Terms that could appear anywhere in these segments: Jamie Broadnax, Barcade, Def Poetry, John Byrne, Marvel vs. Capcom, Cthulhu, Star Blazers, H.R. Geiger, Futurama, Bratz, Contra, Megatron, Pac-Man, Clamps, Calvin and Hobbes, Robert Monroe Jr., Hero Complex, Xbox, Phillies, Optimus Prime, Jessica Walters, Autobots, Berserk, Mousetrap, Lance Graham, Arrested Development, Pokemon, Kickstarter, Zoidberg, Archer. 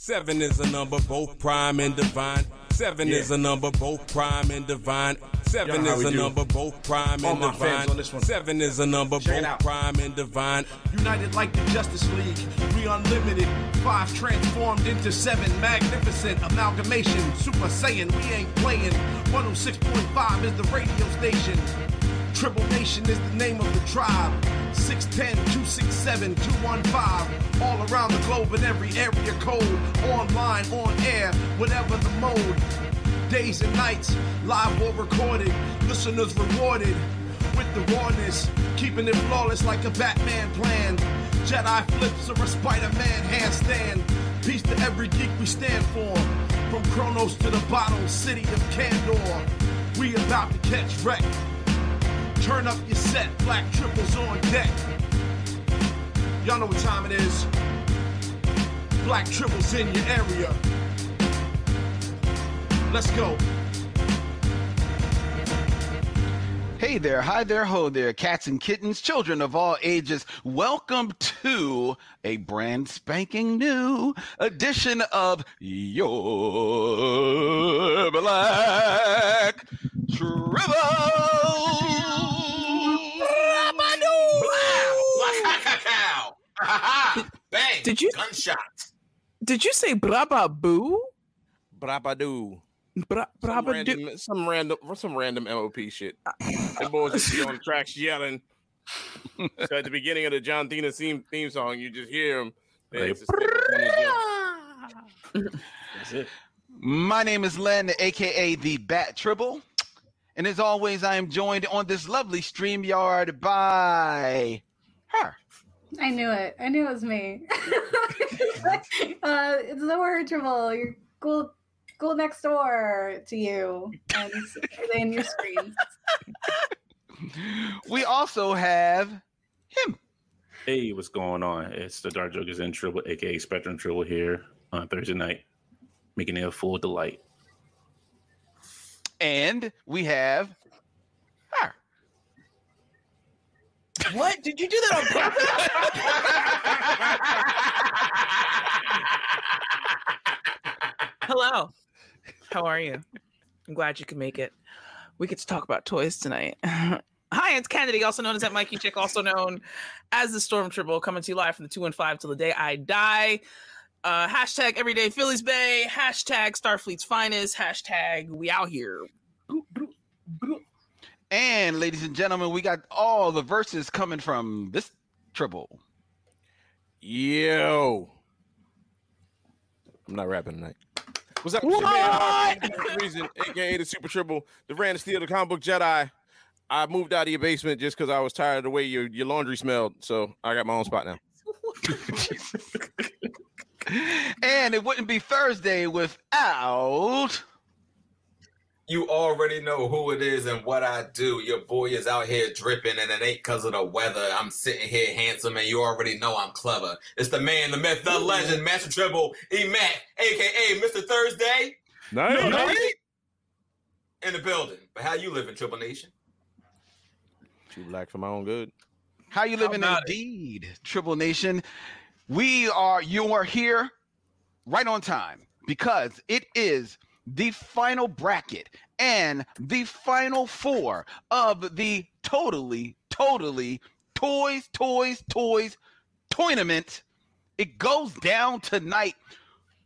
Seven is a number both prime and divine. Seven is a number both prime and divine. Seven is a number both prime and divine. Seven is a number both prime and divine. United like the Justice League, we unlimited. Five transformed into seven, magnificent amalgamation. Super Saiyan, we ain't playing. 106.5 is the radio station. Triple Nation is the name of the tribe. 610-267-215. All around the globe in every area code. Online, on air, whatever the mode. Days and nights, live or recorded. Listeners rewarded with the rawness. Keeping it flawless like a Batman plan. Jedi flips or a Spider-Man handstand. Peace to every geek we stand for. From Kronos to the bottle, city of Candor. We about to catch wreck. Turn up your set, black triples on deck. Y'all know what time it is. Black triples in your area. Let's go. Hey there, hi there, ho there, cats and kittens, children of all ages. Welcome to a brand spanking new edition of Your Black Tribble. Bang! Did you gunshot? Did you say brababoo? Brabadoo. Brabadoo. Some random MOP shit. The boys just on tracks yelling. So at the beginning of the John Cena theme song, you just hear him. That's it. My name is Len, aka the Bat Tribble, and as always, I am joined on this lovely StreamYard by her. I knew it. I knew it was me. It's the word Tribble. Your cool next door to you and in your screens. We also have him. Hey, what's going on? It's the Dark Jokers in Tribble, aka Spectrum Tribble, here on Thursday night, making it a full delight. And we have her. What? Did you do that on purpose? Hello. How are you? I'm glad you could make it. We get to talk about toys tonight. Hi, it's Kennedy, also known as that Mikey Chick, also known as the Storm Tribble, coming to you live from the 215 till the day I die. Hashtag Everyday Phillies Bay. Hashtag Starfleet's Finest. Hashtag We Out Here. And ladies and gentlemen, we got all the verses coming from this Tribble. Yo, I'm not rapping tonight. What's up? What? Reason, aka the Super Tribble, the Rand of Steel, the comic book Jedi. I moved out of your basement just because I was tired of the way your laundry smelled, so I got my own spot now. And it wouldn't be Thursday without. You already know who it is and what I do. Your boy is out here dripping, and it ain't because of the weather. I'm sitting here handsome, and you already know I'm clever. It's the man, the myth, the legend, Master Tribble, E-Mac, a.k.a. Mr. Thursday. Nice. In the building. But how you living, Tribble Nation? Too black for my own good. How you living indeed, Tribble Nation? You are here right on time because it is the final bracket and the final four of the totally toys tournament. It goes down tonight.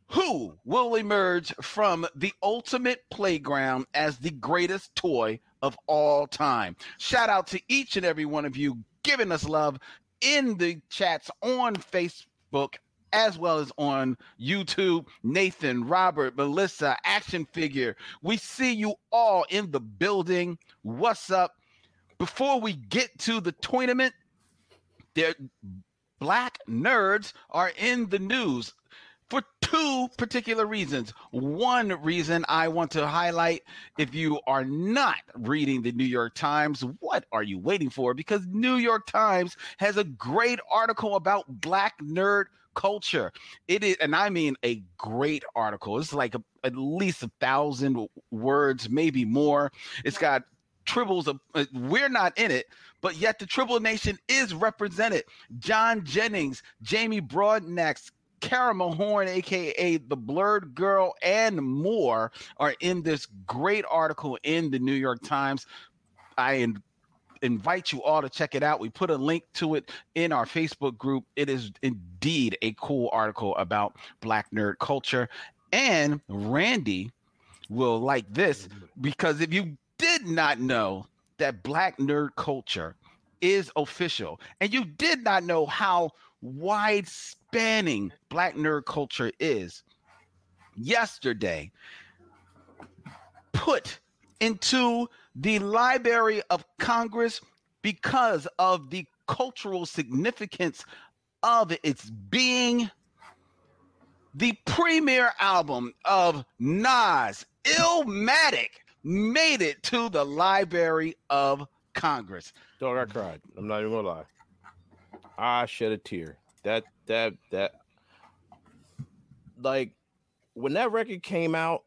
Who will emerge from the ultimate playground as the greatest toy of all time? Shout out to each and every one of you giving us love in the chats on Facebook, as well as on YouTube. Nathan, Robert, Melissa, Action Figure, we see you all in the building. What's up? Before we get to the tournament, their black nerds are in the news for two particular reasons. One reason I want to highlight, if you are not reading the New York Times, what are you waiting for? Because New York Times has a great article about black nerd culture. It is, and I mean a great article. It's like at least 1,000 words, maybe more. It's got tribbles of, we're not in it, but yet the Tribble Nation is represented. John Jennings, Jamie Broadnax, Cara Mahorn, aka the Blurred Girl, and more are in this great article in the New York Times. I invite you all to check it out. We put a link to it in our Facebook group. It is indeed a cool article about Black nerd culture. And Randy will like this, because if you did not know that Black nerd culture is official, and you did not know how wide spanning Black nerd culture is, yesterday put into the Library of Congress because of the cultural significance of its being, the premiere album of Nas, Illmatic, made it to the Library of Congress. Dog, I cried. I'm not even gonna lie. I shed a tear. That like when that record came out,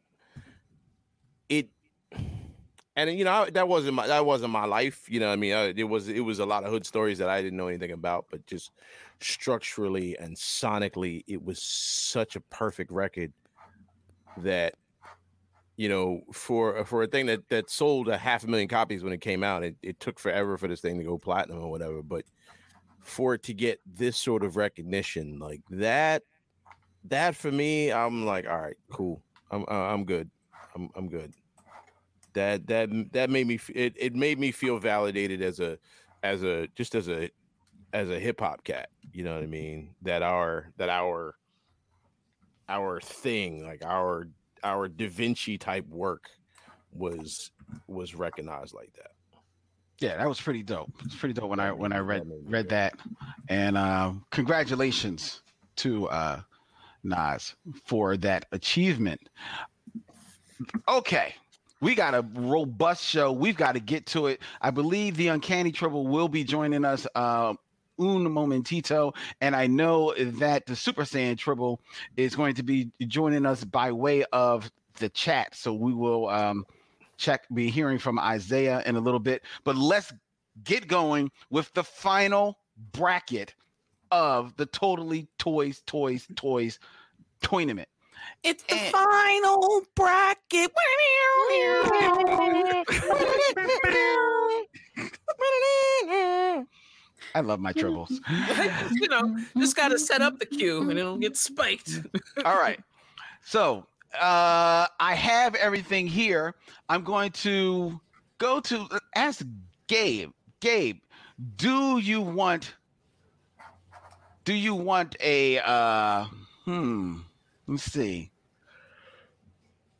it and you know that wasn't my life, you know what I mean? It was a lot of hood stories that I didn't know anything about, but just structurally and sonically it was such a perfect record that, you know, for a thing that sold 500,000 copies when it came out, it took forever for this thing to go platinum or whatever, but for it to get this sort of recognition like that for me, I'm like, all right, cool, I'm good. That made me it made me feel validated as a hip hop cat, you know what I mean? That our thing, like our Da Vinci type work was recognized like that. Yeah, that was pretty dope. It's pretty dope when I read that, and congratulations to Nas for that achievement. Okay, we got a robust show. We've got to get to it. I believe the Uncanny Trouble will be joining us un momentito, and I know that the Super Saiyan Trouble is going to be joining us by way of the chat. So we will. Be hearing from Isaiah in a little bit, but let's get going with the final bracket of the Totally Toys tournament. It's the final bracket. I love my tribbles. You know, just got to set up the cue and it'll get spiked. All right. So, I have everything here. I'm going to go to ask Gabe. Gabe, do you want a let's see.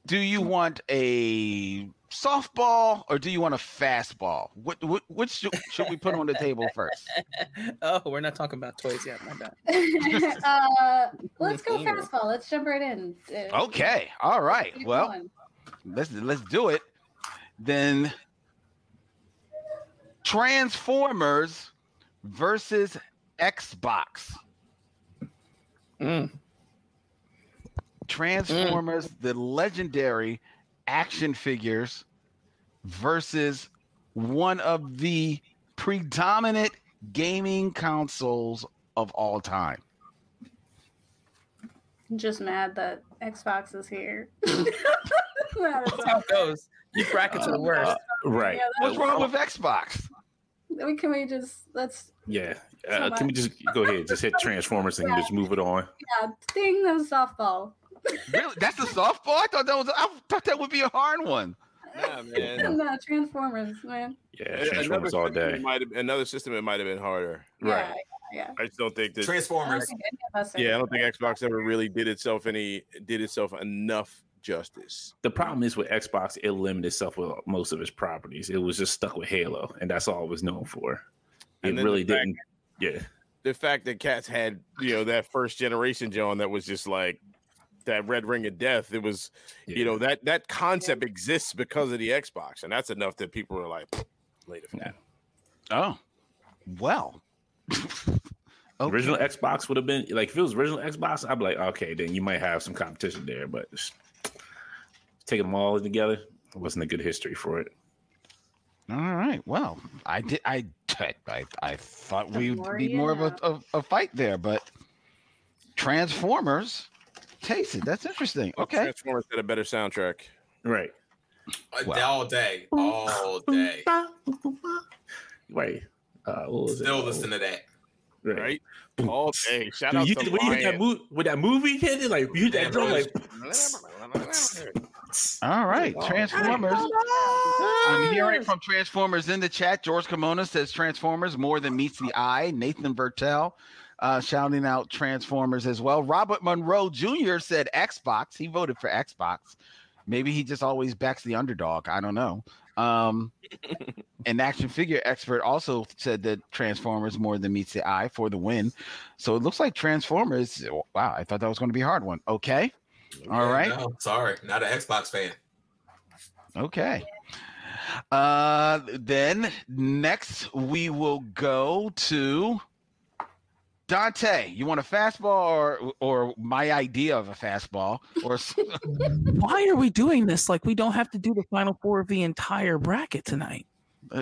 Do you want a softball or do you want a fastball? What should we put on the table first? Oh, we're not talking about toys yet. My bad. Let's go fastball. Let's jump right in. Okay. All right. Well, let's do it. Then Transformers versus Xbox. Transformers, the legendary action figures versus one of the predominant gaming consoles of all time. I'm just mad that Xbox is here. That's how it goes. You brackets are the worst. Right. What's wrong with Xbox? Can we just go ahead, just hit Transformers and just move it on? Yeah, ding, that was softball. Really? That's a softball? I thought that would be a hard one. Nah, man. No, Transformers, man. Yeah, Transformers all day. Another system, it might have been harder. Yeah, right. Yeah. I just don't think that Transformers. I don't think Xbox ever really did itself enough justice. The problem is with Xbox, it limited itself with most of its properties. It was just stuck with Halo, and that's all it was known for. It really didn't. Yeah. The fact that cats had, you know, that first generation John that was just like. That red ring of death, it was, you know, that concept exists because of the Xbox, and that's enough that people are like, later for that. Oh, well. Okay. Original Xbox would have been like, if it was original Xbox, I'd be like, okay, then you might have some competition there, but taking them all together, it wasn't a good history for it. All right. Well, I thought we'd be more of a fight there, but Transformers tasted. That's interesting. Okay. Transformers had a better soundtrack. Right. Wow. All day. Right. Listen to that. Right. All day. Shout out to when you hit that with that movie hit, like you hit that drum, like. All right, Transformers. I'm hearing from Transformers in the chat. George Kimona says Transformers more than meets the eye. Nathan Vertel shouting out Transformers as well. Robert Monroe Jr. said Xbox. He voted for Xbox. Maybe he just always backs the underdog. I don't know. An action figure expert also said that Transformers more than meets the eye for the win. So it looks like Transformers. Wow, I thought that was going to be a hard one. Okay. All right. No, sorry, not an Xbox fan. Okay. Then next we will go to Dante. You want a fastball or my idea of a fastball? Or why are we doing this? Like we don't have to do the final four of the entire bracket tonight.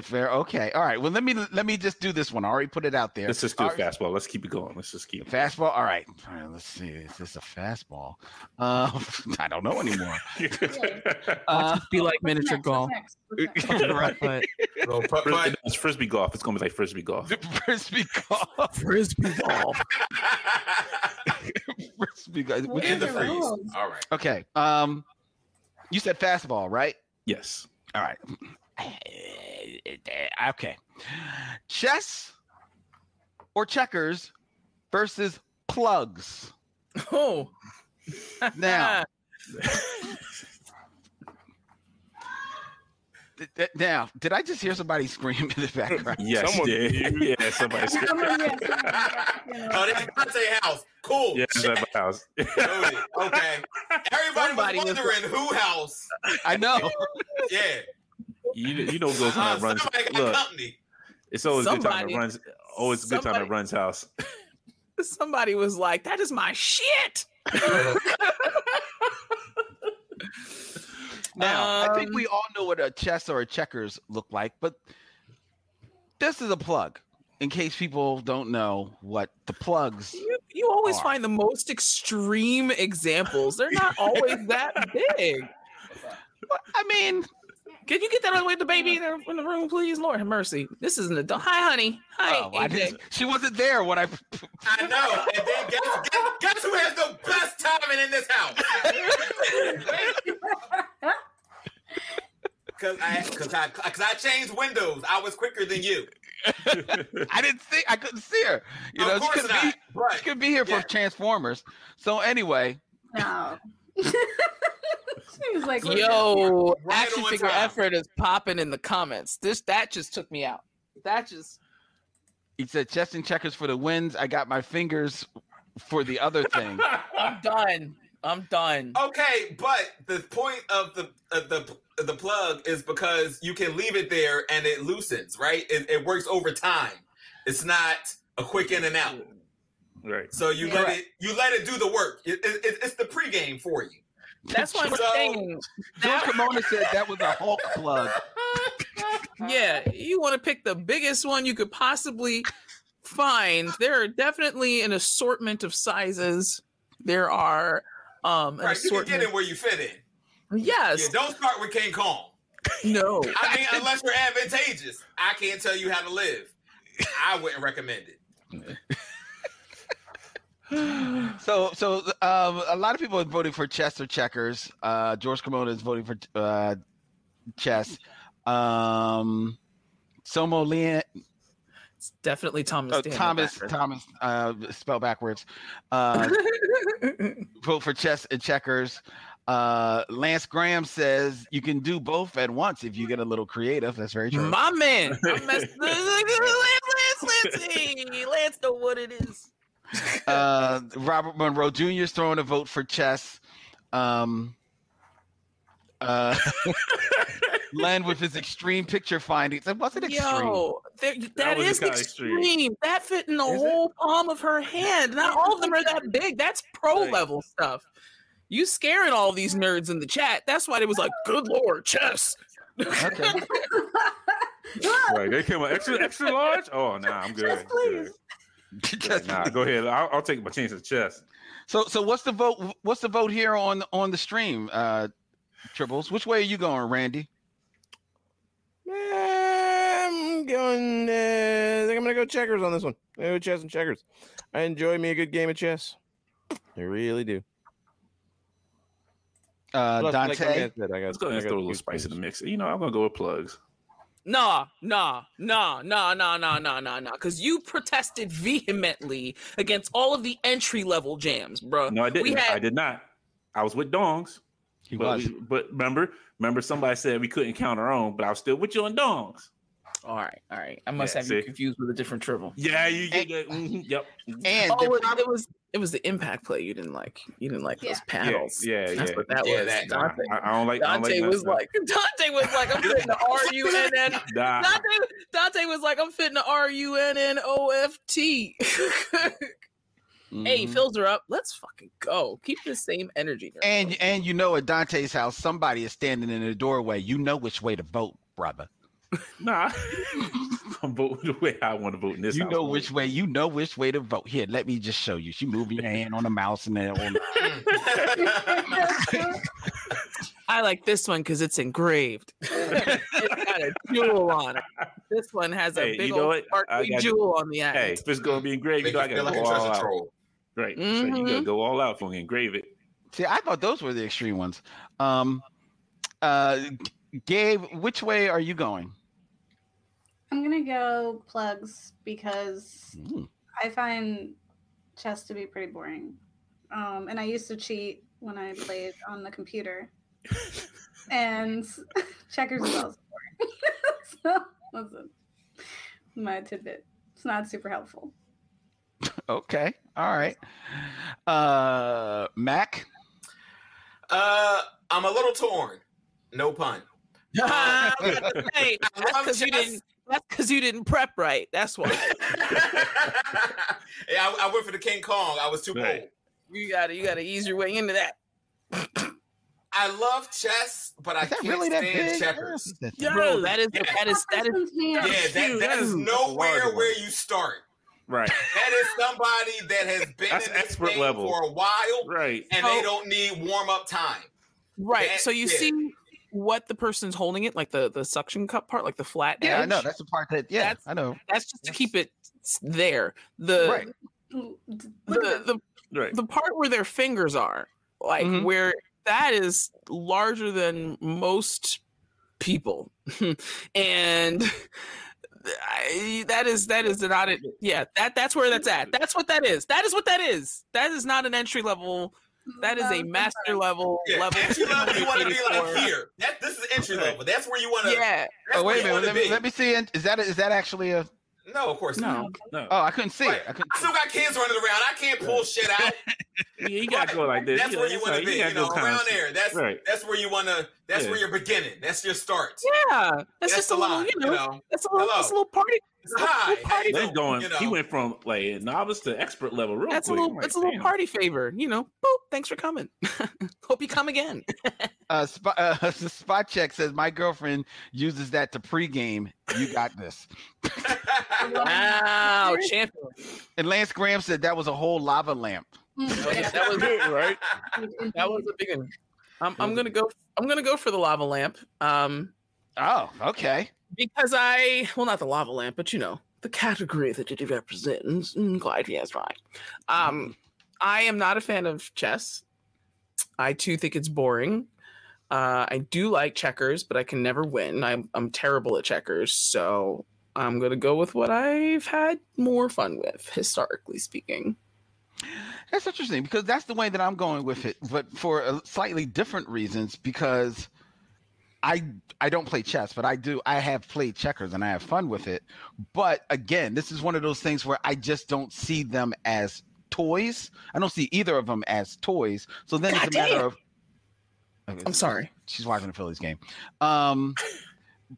Fair. Okay. All right. Well, let me just do this one. I already put it out there. Let's just do fastball. Let's keep it going. Let's just keep fastball. All right. All right. Let's see. Is this a fastball? I don't know anymore. I'll just be like miniature golf. Right. It's frisbee golf. It's gonna be like frisbee golf. Frisbee golf. Frisbee golf. Within the freeze. All right. Okay. You said fastball, right? Yes. All right. Okay. Chess or checkers versus plugs. Oh. Now, did I just hear somebody scream in the background? Yes, someone did. Yeah, somebody screamed. Oh, that's Dante's house. Cool. Yeah, that's my house. Okay. Everybody was wondering who house. I know. Yeah. You know, goes when it runs. Look, it's always good time to runs. Always good time to runs house. Somebody was like, "That is my shit." Now, I think we all know what a chess or a checkers look like, but this is a plug. In case people don't know what the plugs, you always find the most extreme examples. They're not always that big. But, I mean. Can you get that other way, the baby in the room, please? Lord have mercy. This is an adult. Hi, honey. Hi. Oh, she wasn't there when I. I know. And then guess who has the best timing in this house? Because I changed windows. I was quicker than you. I couldn't see her. You know, she could be here for Transformers. So anyway. No. She was like, yo, action figure effort is popping in the comments. That just took me out. He said chess and checkers for the wins. I got my fingers for the other thing. I'm done. Okay, but the point of the plug is because you can leave it there and it loosens, right? It works over time. It's not a quick in and out. Right. So you let it do the work. It's the pregame for you. That's what I'm saying. George Kimona said that was a Hulk plug. Yeah, you want to pick the biggest one you could possibly find. There are definitely an assortment of sizes. There are an assortment. You can get in where you fit in. Yes. Yeah, don't start with King Kong. No. I mean, unless you're advantageous. I can't tell you how to live. I wouldn't recommend it. So a lot of people are voting for chess or checkers. George Kimona is voting for chess. Somo Leanne. It's definitely Thomas. Thomas, spelled backwards. Vote for chess and checkers. Lance Graham says you can do both at once if you get a little creative. That's very true. My man. Lance know what it is. Robert Monroe Jr. is throwing a vote for chess. Len with his extreme picture findings. It wasn't extreme. Yo, that is extreme. That fit in the whole palm of her hand. Not all of them are that big. That's pro-level stuff. You scaring all these nerds in the chat. That's why they was like, good Lord, chess. Okay. Right, they came with extra large? Oh, nah, I'm good. Just please. Go ahead. I'll take my chance at chess. So what's the vote here on the stream, Tribbles? Which way are you going, Randy? I'm going. I think I'm gonna go checkers on this one. I'm gonna go chess and checkers. I enjoy me a good game of chess. I really do. Dante, let's go ahead and throw a little spice in the mix. You know, I'm gonna go with plugs. Nah. Because you protested vehemently against all of the entry-level jams, bro. No, I didn't. I did not. I was with Dongs. But remember, somebody said we couldn't count our own, but I was still with you on Dongs. All right. I must have you confused with a different Tribble. Yeah, you did. Yep. And it was the impact play you didn't like. You didn't like those paddles. That's what that was. Dante. I don't like. Dante was like, I'm fitting to R-U-N-N. Dante was like, I'm fitting to R-U-N-N-O-F-T. Hey, Phil's are up. Let's fucking go. Keep the same energy. And you know at Dante's house, somebody is standing in the doorway. You know which way to vote, brother. Nah, I'm voting the way I want to vote in this. You know which way to vote. Here, let me just show you. She moving her hand on the mouse and then on. I like this one because it's engraved. It's got a jewel on it. This one has a big old sparkly jewel on the end. Hey, if it's gonna be engraved, I gotta go all out. Right, so you gotta go all out for engrave it. See, I thought those were the extreme ones. Gabe, which way are you going? I'm going to go plugs because I find chess to be pretty boring. And I used to cheat when I played on the computer. And checkers is also boring. So that's my tidbit. It's not super helpful. Okay. All right. Mac? I'm a little torn. No pun. That's because you didn't prep right. That's why. I went for the King Kong. I was too bold. You gotta ease your way into that. I love chess, but I can't really stand checkers. Bro, that is that is nowhere where you start. Right. That is somebody that has been in this game for a while, right? And they don't need warm up time. Right. That's so you see what the person's holding it, like the suction cup part, like the flat edge. Yeah, I know. That's the part that, I know. That's just to keep it there. The part where their fingers are, like where that is larger than most people. And that is not it. Yeah, that's where that's at. That's what that is. That is what that is. That is not an entry level. That is a master level. Entry level, you want to be like here. This is entry level. That's where you want to. Yeah. Oh, wait a minute. Let me see. Is that actually a? No, of course not. No. Oh, I couldn't see it. I still got kids running around. I can't pull shit out. Yeah, you got to go like this. That's where you want to be. You know, around there. That's where you want to. That's where you're beginning. That's your start. Yeah. That's just a little. You know. That's a little. That's a little party. Hi. They're going. You know. He went from like novice to expert level. Real quick. That's a little party favor. You know. Boop. Thanks for coming. Hope you come again. Spot check says my girlfriend uses that to pregame. You got this. Wow, champion. And Lance Graham said that was a whole lava lamp. That was it, right? That was a big one. I'm gonna go for the lava lamp. Oh, okay. Because not the lava lamp, but you know, the category that it represents. I'm glad he has right. I am not a fan of chess. I too think it's boring. I do like checkers, but I can never win. I'm terrible at checkers, so I'm gonna go with what I've had more fun with, historically speaking. That's interesting because that's the way that I'm going with it, but for slightly different reasons. Because I don't play chess, but I have played checkers and I have fun with it. But again, this is one of those things where I just don't see them as toys. I don't see either of them as toys. So then it's a matter of. Okay, I'm sorry. She's watching the Phillies game.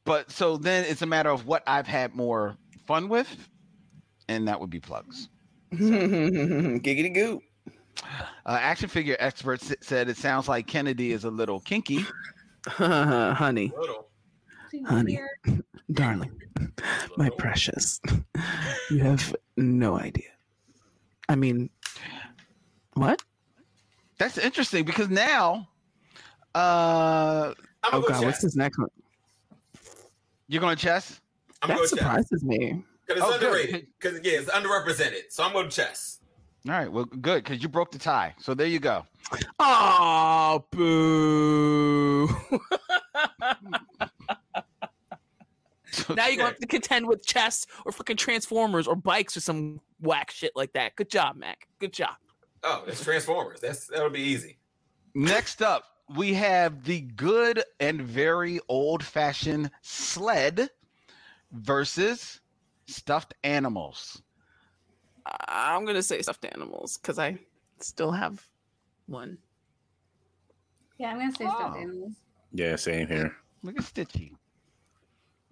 But so then it's a matter of what I've had more fun with, and that would be plugs. So. Giggity goo. Action figure experts said it sounds like Kennedy is a little kinky. Honey, darling, my precious, you have no idea. I mean, what? That's interesting because now, what's this next one? You're going to chess? That surprises me. Because it's underrated. Because, yeah, it's underrepresented. So I'm going to chess. All right. Well, good. Because you broke the tie. So there you go. Oh, boo. Now you're going to have to contend with chess or freaking Transformers or bikes or some whack shit like that. Good job, Mac. Good job. Oh, it's Transformers. That'll be easy. Next up, we have the good and very old-fashioned sled versus stuffed animals. I'm going to say stuffed animals because I still have one. Yeah, I'm going to say stuffed animals. Yeah, same here. Look at Stitchy.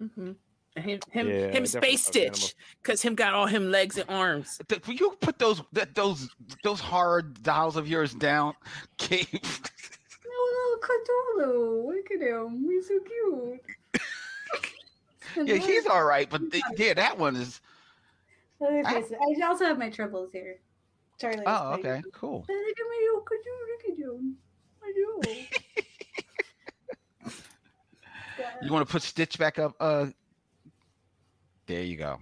Mm-hmm. Him space Stitch because him got all him legs and arms. Will you put those hard dolls of yours down, Kate? No, Cthulhu. Look at him. He's so cute. Yeah, he's all right, but that one is. I also have my triples here. Charlie. Oh, okay, cool. You want to put Stitch back up? There you go.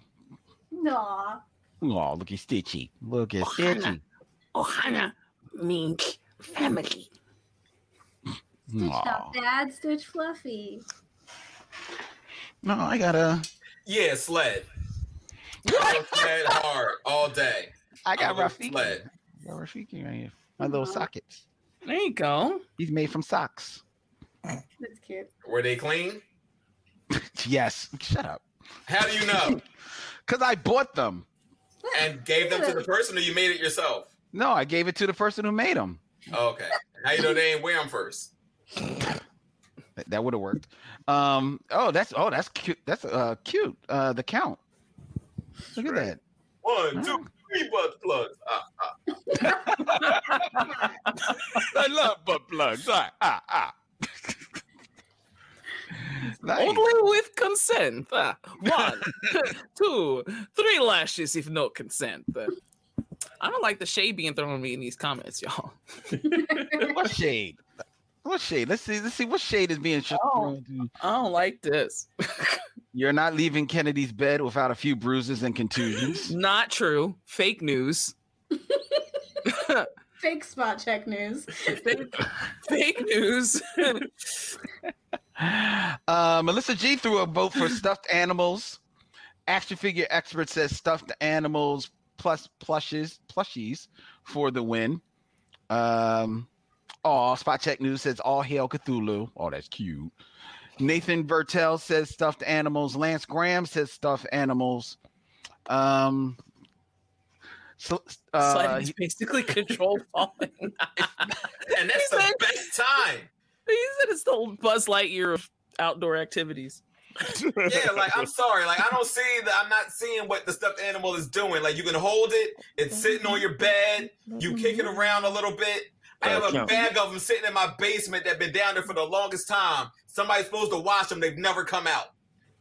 No. Oh, look at Stitchy. Look at Stitchy. Ohana means family. Stitch not bad. Stitch fluffy. No, I gotta. Yeah, sled. Sled hard all day. I got Rafiki. Sled. I got Rafiki right here. My little sockets. There you go. He's made from socks. That's cute. Were they clean? Yes. Shut up. How do you know? Because I bought them. And gave them to the person, or you made it yourself? No, I gave it to the person who made them. Oh, okay. How you know they ain't wear them first? That would have worked. That's cute. That's cute. The count. Look at that. 1, 2, 3 butt plugs. I love butt plugs. Nice. Only with consent. 1, 2, 3 lashes if no consent. I don't like the shade being thrown at me in these comments, y'all. What shade? What shade? Let's see what shade is being thrown to. I don't like this. You're not leaving Kennedy's bed without a few bruises and contusions. Not true. Fake news. Fake spot check news. Fake news. Melissa G threw a vote for stuffed animals. Action figure expert says stuffed animals plus plushies for the win. Spot check news says all hail Cthulhu. Oh, that's cute. Nathan Vertel says stuffed animals. Lance Graham says stuffed animals. Sliding's basically control falling. And that's the best time. He said it's the Buzz Lightyear of outdoor activities. Yeah, like, I'm sorry. Like, I'm not seeing what the stuffed animal is doing. Like, you can hold it. It's sitting on your bed. You kick it around a little bit. I have a bag of them sitting in my basement that been down there for the longest time. Somebody's supposed to watch them. They've never come out.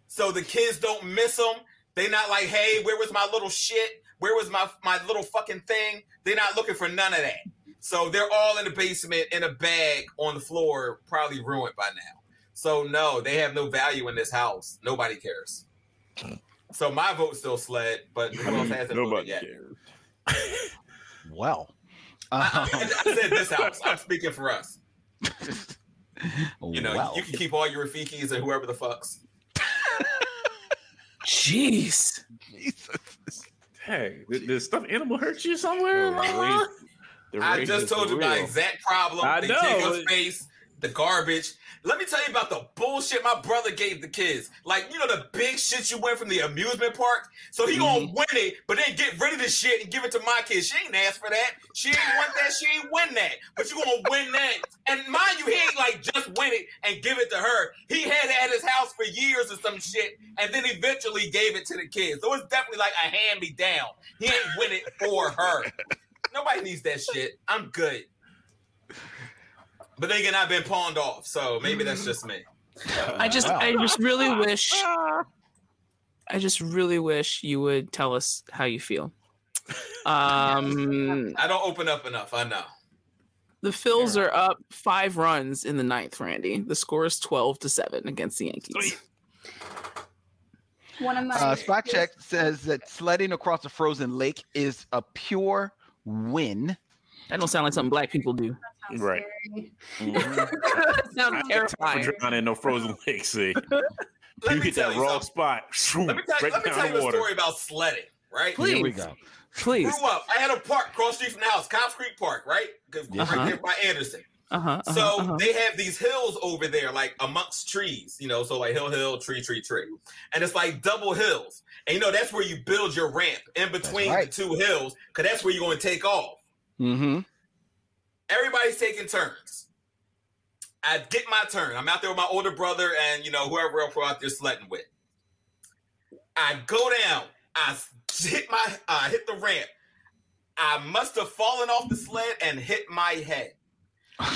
So the kids don't miss them. They not like, hey, where was my little shit? Where was my little fucking thing? They're not looking for none of that. So they're all in the basement in a bag on the floor, probably ruined by now. So no, they have no value in this house. Nobody cares. So my vote's still sled, but who else hasn't voted yet? Well. I said this house. I'm speaking for us. You can keep all your Rafikis and whoever the fucks. Jeez. Jesus. Hey, did stuffed animal hurt you somewhere? I just told you my exact problem. I know. They take up space, the garbage. Let me tell you about the bullshit my brother gave the kids. Like, you know, the big shit you win from the amusement park? So he gonna win it, but then get rid of this shit and give it to my kids. She ain't asked for that. She ain't want that. She ain't win that. But you gonna win that. And mind you, he ain't like just win it and give it to her. He had it at his house for years or some shit, and then eventually gave it to the kids. So it's definitely like a hand-me-down. He ain't win it for her. Nobody needs that shit. I'm good. But they get not been pawned off, so maybe that's just me. I just really wish you would tell us how you feel. I don't open up enough, I know. The Phils are up 5 runs in the 9th, Randy. The score is 12-7 against the Yankees. One of my Spot Check says that sledding across a frozen lake is a pure win. That don't sound like something black people do. Right. Mm-hmm. Sounds terrifying. Drown in no frozen lake, see. You hit that wrong spot. Let me tell you a story about sledding, right? Please. Here we go. Please. Grew up. I had a park across the street from the house, Cobbs Creek Park, right? Right there by Anderson. They have these hills over there, like amongst trees, you know, so like hill, tree. And it's like double hills. And you know, that's where you build your ramp in between the two hills, because that's where you're going to take off. Mm-hmm. Everybody's taking turns. I get my turn. I'm out there with my older brother and, you know, whoever else we're out there sledding with. I go down. I hit the ramp. I must have fallen off the sled and hit my head.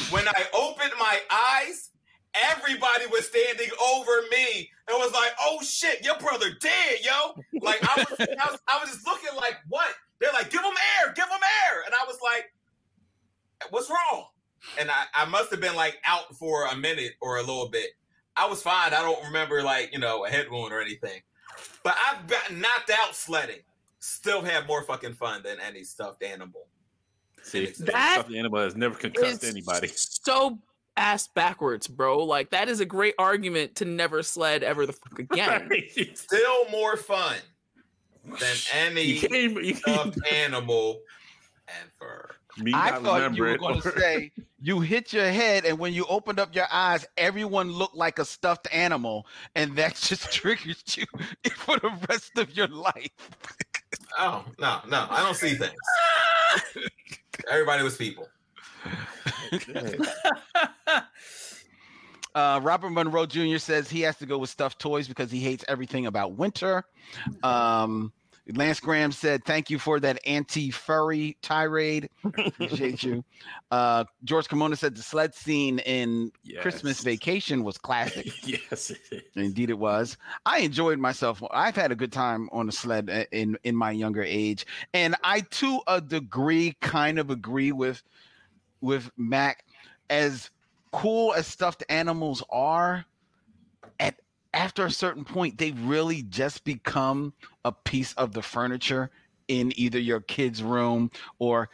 When I opened my eyes, everybody was standing over me and was like, "Oh shit, your brother dead, yo!" Like I was just looking like, "What?" They're like, "Give him air," and I was like, "What's wrong?" And I must have been like out for a minute or a little bit. I was fine. I don't remember like a head wound or anything. But I've gotten knocked out sledding. Still have more fucking fun than any stuffed animal. See, that stuffed animal has never concussed anybody. So ass backwards, bro. Like, that is a great argument to never sled ever the fuck again. Right. Still more fun than any stuffed animal ever. I thought you were going to say you hit your head, and when you opened up your eyes, everyone looked like a stuffed animal, and that just triggers you for the rest of your life. Oh, no, I don't see things. Everybody was people. Robert Monroe Jr. says he has to go with stuffed toys because he hates everything about winter. Lance Graham said, "Thank you for that anti-furry tirade. Appreciate you." George Kimona said the sled scene in Christmas Vacation was classic. Yes, indeed it was. I enjoyed myself. I've had a good time on a sled in my younger age, and I to a degree kind of agree with Mac. As cool as stuffed animals are, after a certain point, they really just become a piece of the furniture in either your kid's room or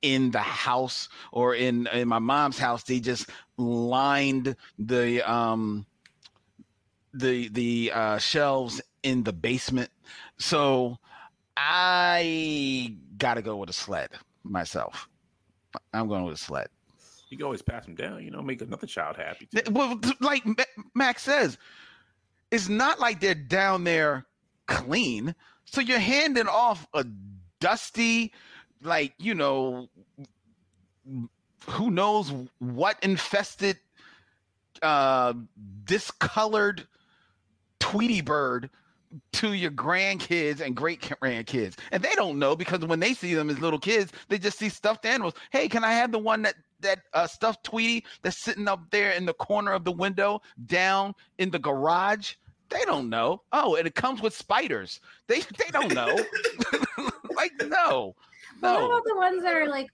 in the house, or in my mom's house. They just lined the shelves in the basement. So I got to go with a sled myself. I'm going with a sled. You can always pass them down, make another child happy too. Well, like Max says, it's not like they're down there clean. So you're handing off a dusty, like, who knows what infested, discolored Tweety bird to your grandkids and great grandkids. And they don't know, because when they see them as little kids, they just see stuffed animals. Hey, can I have the one that stuffed Tweety that's sitting up there in the corner of the window down in the garage? They don't know. Oh, and it comes with spiders. They don't know. Like, no. What about the ones that are like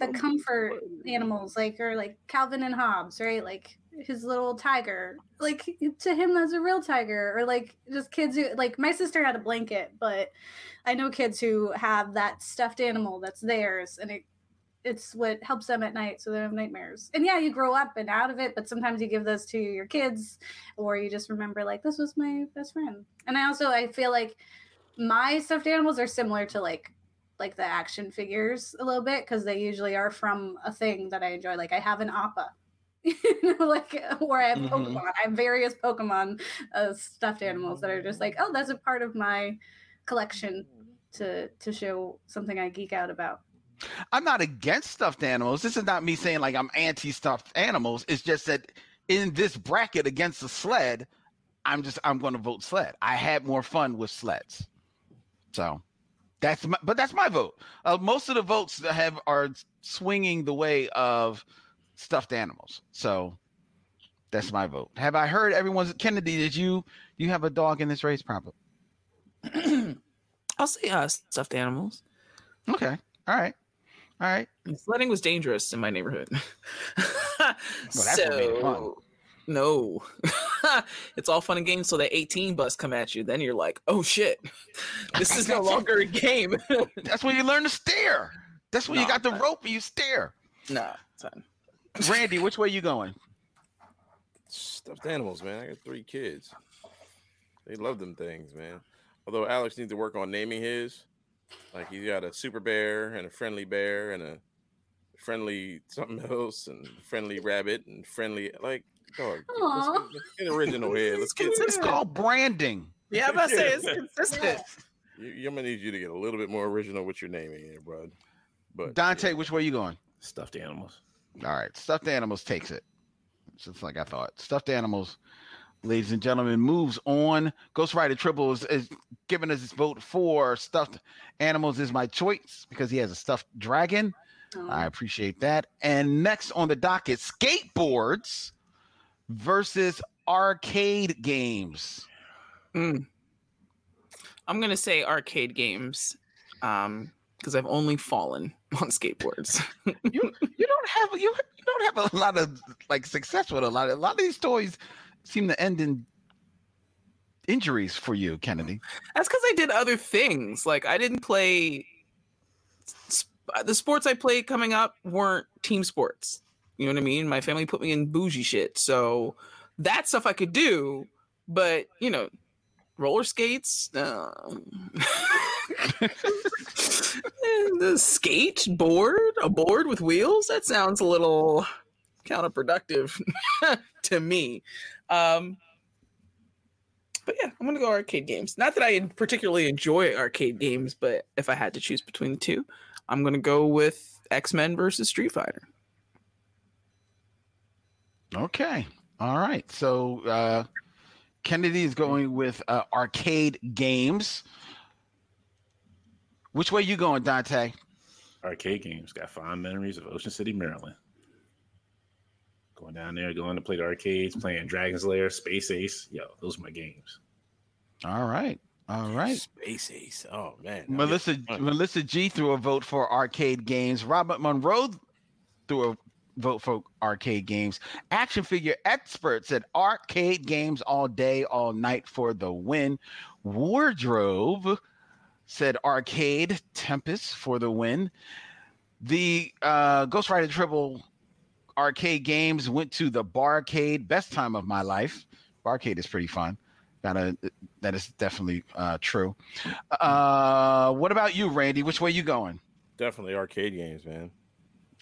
the comfort animals, like, or like Calvin and Hobbes, right? Like his little tiger. Like, to him, that's a real tiger. Or like just kids who, like, my sister had a blanket, but I know kids who have that stuffed animal that's theirs, and it's what helps them at night, so they don't have nightmares. And yeah, you grow up and out of it, but sometimes you give those to your kids, or you just remember, like, this was my best friend. And I feel like my stuffed animals are similar to like the action figures a little bit, because they usually are from a thing that I enjoy. Like, I have an Appa, or I have Pokemon. I have various Pokemon stuffed animals that are just like, oh, that's a part of my collection to show something I geek out about. I'm not against stuffed animals. This is not me saying like I'm anti-stuffed animals. It's just that in this bracket against the sled, I'm going to vote sled. I had more fun with sleds. So that's my vote. Most of the votes that are swinging the way of stuffed animals. So that's my vote. Have I heard everyone's? Kennedy, did you have a dog in this race problem? I'll say stuffed animals. Okay. All right. All right. Sledding was dangerous in my neighborhood. Well, so no, it's all fun and games. So the 18 bus come at you. Then you're like, oh shit, this is no longer a game. That's when you learn to stare. That's when you got the rope and you stare. Nah, son. Randy, which way are you going? Stuffed animals, man. I got 3 kids. They love them things, man. Although Alex needs to work on naming his. Like, he's got a super bear and a friendly bear and a friendly something else and friendly rabbit and friendly, like, dog. Get original here. Let's get it's called branding. Yeah, I'm about to say it's consistent. I'm going to need you to get a little bit more original with your naming here, bro. But Dante, which way are you going? Stuffed animals. All right. Stuffed animals takes it. Just like I thought. Stuffed animals, ladies and gentlemen, moves on. Ghost Rider Triple is giving us his vote for stuffed animals is my choice because he has a stuffed dragon. Oh. I appreciate that. And next on the docket, skateboards versus arcade games. Mm. I'm going to say arcade games because I've only fallen on skateboards. you don't have a lot of like success with a lot of these toys. Seem to end in injuries for you, Kennedy. That's because I did other things. Like, I didn't play the sports I played coming up weren't team sports. You know what I mean? My family put me in bougie shit, so that stuff I could do. But you know, roller skates, the skateboard, a board with wheels. That sounds a little counterproductive to me. But yeah, I'm gonna go arcade games. Not that I particularly enjoy arcade games, but if I had to choose between the two, I'm gonna go with X-Men versus Street Fighter. Okay, all right. So Kennedy is going with arcade games. Which way you going, Dante? Arcade games. Got fond memories of Ocean City, Maryland. Going down there, going to play the arcades, playing Dragon's Lair, Space Ace. Yo, those are my games. All right. All right. Space Ace. Oh, man. Melissa G threw a vote for arcade games. Robert Monroe threw a vote for arcade games. Action figure expert said arcade games all day, all night for the win. Wardrobe said arcade, Tempest for the win. The Ghost Rider Triple arcade games went to the Barcade. Best time of my life. Barcade is pretty fun. That is definitely true. What about you, Randy? Which way you going? Definitely arcade games, man.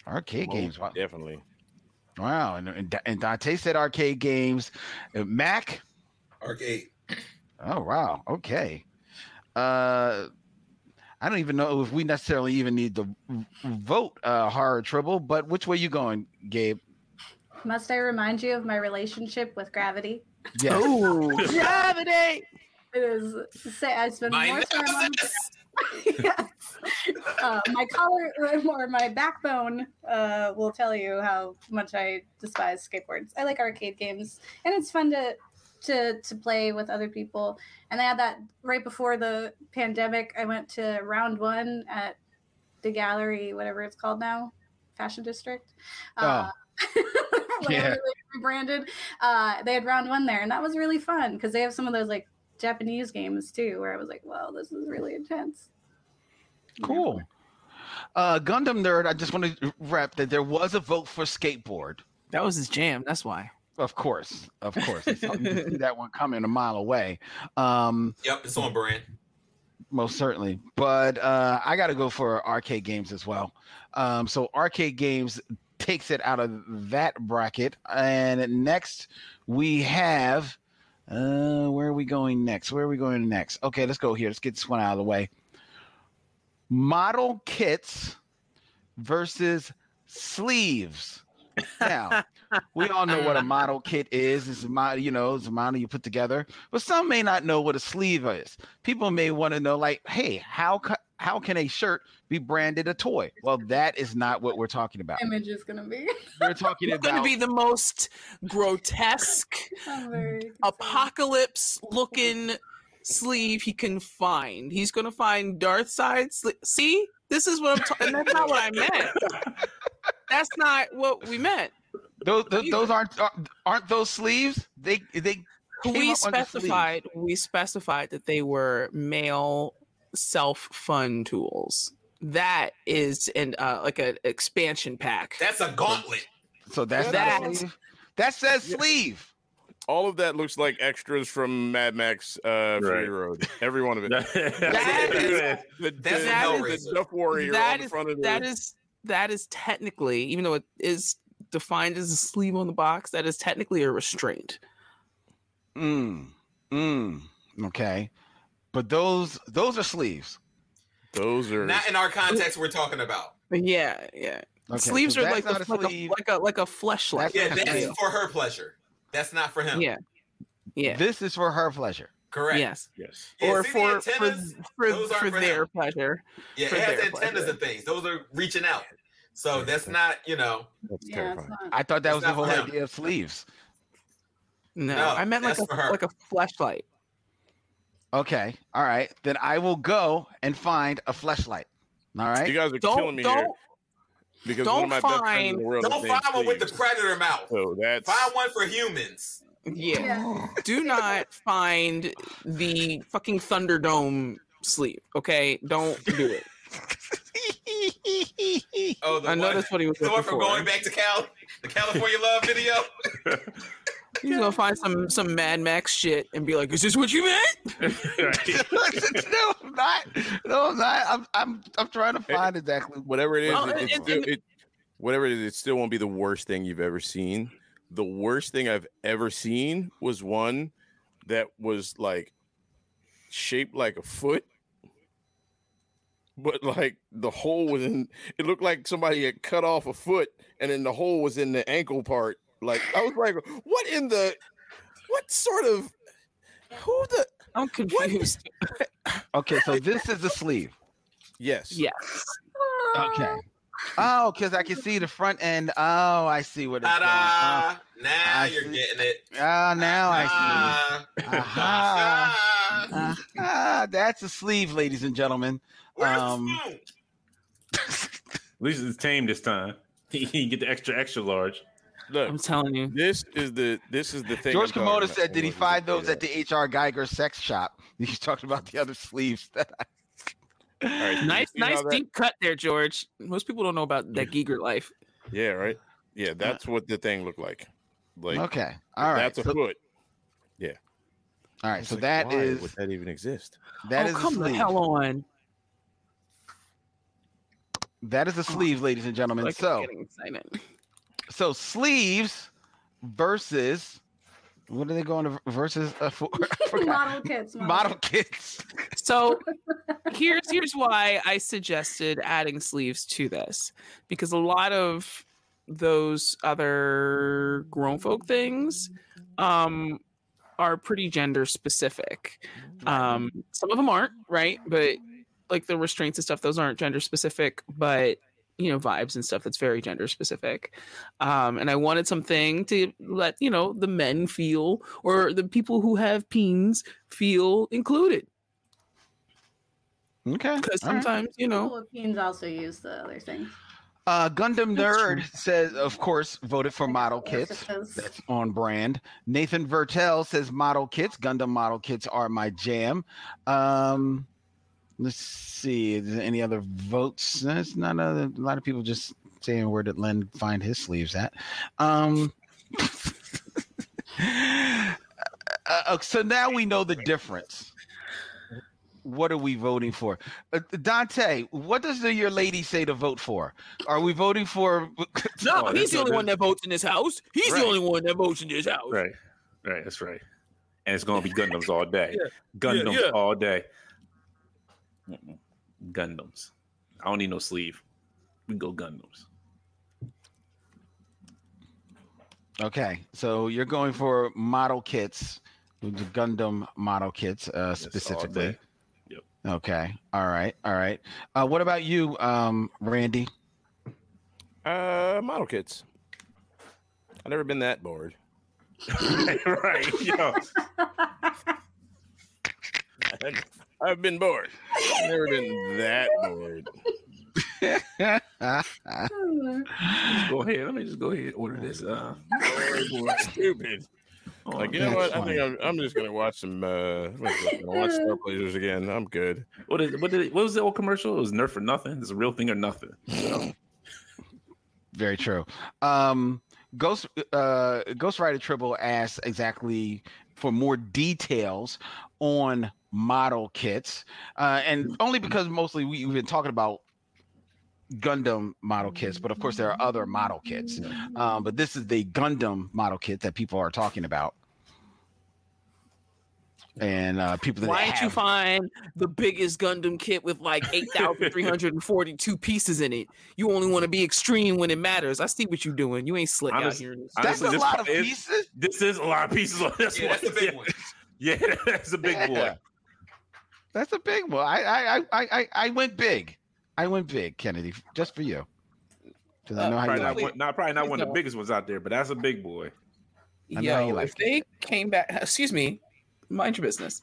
Arcade games. Wow. Definitely. Wow. And Dante said arcade games. Mac? Arcade. Oh, wow. Okay. I don't even know if we necessarily even need to vote horror triple, but which way you going, Gabe? Must I remind you of my relationship with gravity? Yes. Oh, gravity! It is. I spend more time on yes. My collar or my backbone will tell you how much I despise skateboards. I like arcade games, and it's fun to play with other people. And I had that right before the pandemic. I went to Round One at the gallery, whatever it's called now, Fashion District. Yeah. Rebranded. They had Round One there, and that was really fun because they have some of those like Japanese games too, where I was like, wow, this is really intense. Cool. Gundam Nerd, I just want to wrap that there was a vote for skateboard. That was his jam, that's why. Of course. It's see that one coming a mile away. Yep, it's on brand. Most certainly. But I got to go for arcade games as well. So arcade games takes it out of that bracket. And next we have, where are we going next? Okay, let's go here. Let's get this one out of the way. Model kits versus sleeves. Now, we all know what a model kit is. It's a model, it's a model you put together. But some may not know what a sleeve is. People may want to know, like, hey, how can a shirt be branded a toy? Well, that is not what we're talking about. Image is going to be. We're talking about going to be the most grotesque, apocalypse-looking sleeve he can find. He's going to find Darth side. See? This is what I'm talking. That's not what I meant. That's not what we meant. Those aren't those sleeves? They we specified that they were male self-fun tools. That is in like an expansion pack. That's a gauntlet. So that says sleeve. All of that looks like extras from Mad Max Fury Road. Every one of it. That's the Duff Warrior on the front of it. That is technically, even though it is defined as a sleeve on the box, that is technically a restraint. Okay. But those are sleeves. Those are not in our context we're talking about. Yeah. Okay, sleeves so are like a fleshlight. Yeah, that's for her pleasure. That's not for him. Yeah. This is for her pleasure. Correct. Yes. Yeah, or for their pleasure. Yeah, it has antennas and things. Those are reaching out. So that's not, you know. That's terrifying. I thought that was the whole idea of sleeves. No, I meant like a fleshlight. Okay. All right. Then I will go and find a fleshlight. All right. You guys are killing me here. Because don't find one with the predator mouth. So find one for humans. Yeah. Do not find the fucking Thunderdome sleeve. Okay, don't do it. That's what he was looking for. From Going Back to Cal, the California Love video. He's gonna find some Mad Max shit and be like, "Is this what you meant?" No, I'm not. I'm trying to find exactly whatever it is. Well, whatever it is, it still won't be the worst thing you've ever seen. The worst thing I've ever seen was one that was like shaped like a foot, but like the hole was in. It looked like somebody had cut off a foot, and then the hole was in the ankle part. Like I was like, what in the? What sort of? Who the? I'm confused. Okay, so this is the sleeve. Yes. Okay. Oh, because I can see the front end. Oh, I see what it's saying. Now you're getting it. Oh, now I see. That's a sleeve, ladies and gentlemen. Where's the at least it's tame this time. You can get the extra large. Look, I'm telling you, this is the thing. George Komodo said, "Did he find those at the H.R. Geiger sex shop?" He's talking about the other sleeves. All right, nice deep cut there, George. Most people don't know about that Geiger life. Yeah, right. Yeah, that's what the thing looked like. Like, okay, all right, that's a foot. Yeah. All right, so like, that is. Would that even exist? That is. Come the hell on. That is a sleeve, ladies and gentlemen. Like so. So sleeves versus what are they going to versus for? Model kits. So here's why I suggested adding sleeves to this, because a lot of those other grown folk things are pretty gender specific. Some of them aren't, right? But like the restraints and stuff, those aren't gender specific, but you know, vibes and stuff that's very gender specific. And I wanted something to let, you know, the men feel, or the people who have peens feel included. Okay. Because sometimes, you know. People with peens also use the other things. Gundam Nerd says, of course, voted for model kits. That's on brand. Nathan Vertel says model kits. Gundam model kits are my jam. Let's see. Is there any other votes? It's not a lot of people just saying where did Len find his sleeves at. So now we know the difference. What are we voting for? Dante, what does your lady say to vote for? Are we voting for? No, he's the only one that votes in this house. He's the only one that votes in this house. Right. That's right. And it's going to be Gundams all day. Yeah. Gundams all day. Gundams. I don't need no sleeve. We go Gundams. Okay, so you're going for model kits, the Gundam model kits specifically. Yep. Okay. All right. What about you, Randy? Model kits. I've never been that bored. Right. Yo. I've been bored. I've never been that bored. Go ahead. Let me just go ahead and order this. Stupid. Oh, like, you know what? Funny. I think I'm just gonna watch some. Watch Star Blazers again. I'm good. What was the old commercial? It was Nerf or nothing. It's a real thing or nothing. So. Very true. Ghost Rider Tribble asks exactly for more details on model kits, and only because mostly we've been talking about Gundam model kits, but of course there are other model kits. But this is the Gundam model kit that people are talking about. And people that why didn't you find the biggest Gundam kit with like 8,342 pieces in it? You only want to be extreme when it matters. I see what you're doing. You ain't slick out here. That's honestly, a lot of pieces. This is a lot of pieces on this one. That's a big one. Yeah, that's a big boy. That's a big one. I went big. I went big, Kennedy, just for you. Because I know how probably you like probably not one of the biggest ones out there, but that's a big boy. Yeah, if they came back, excuse me, mind your business.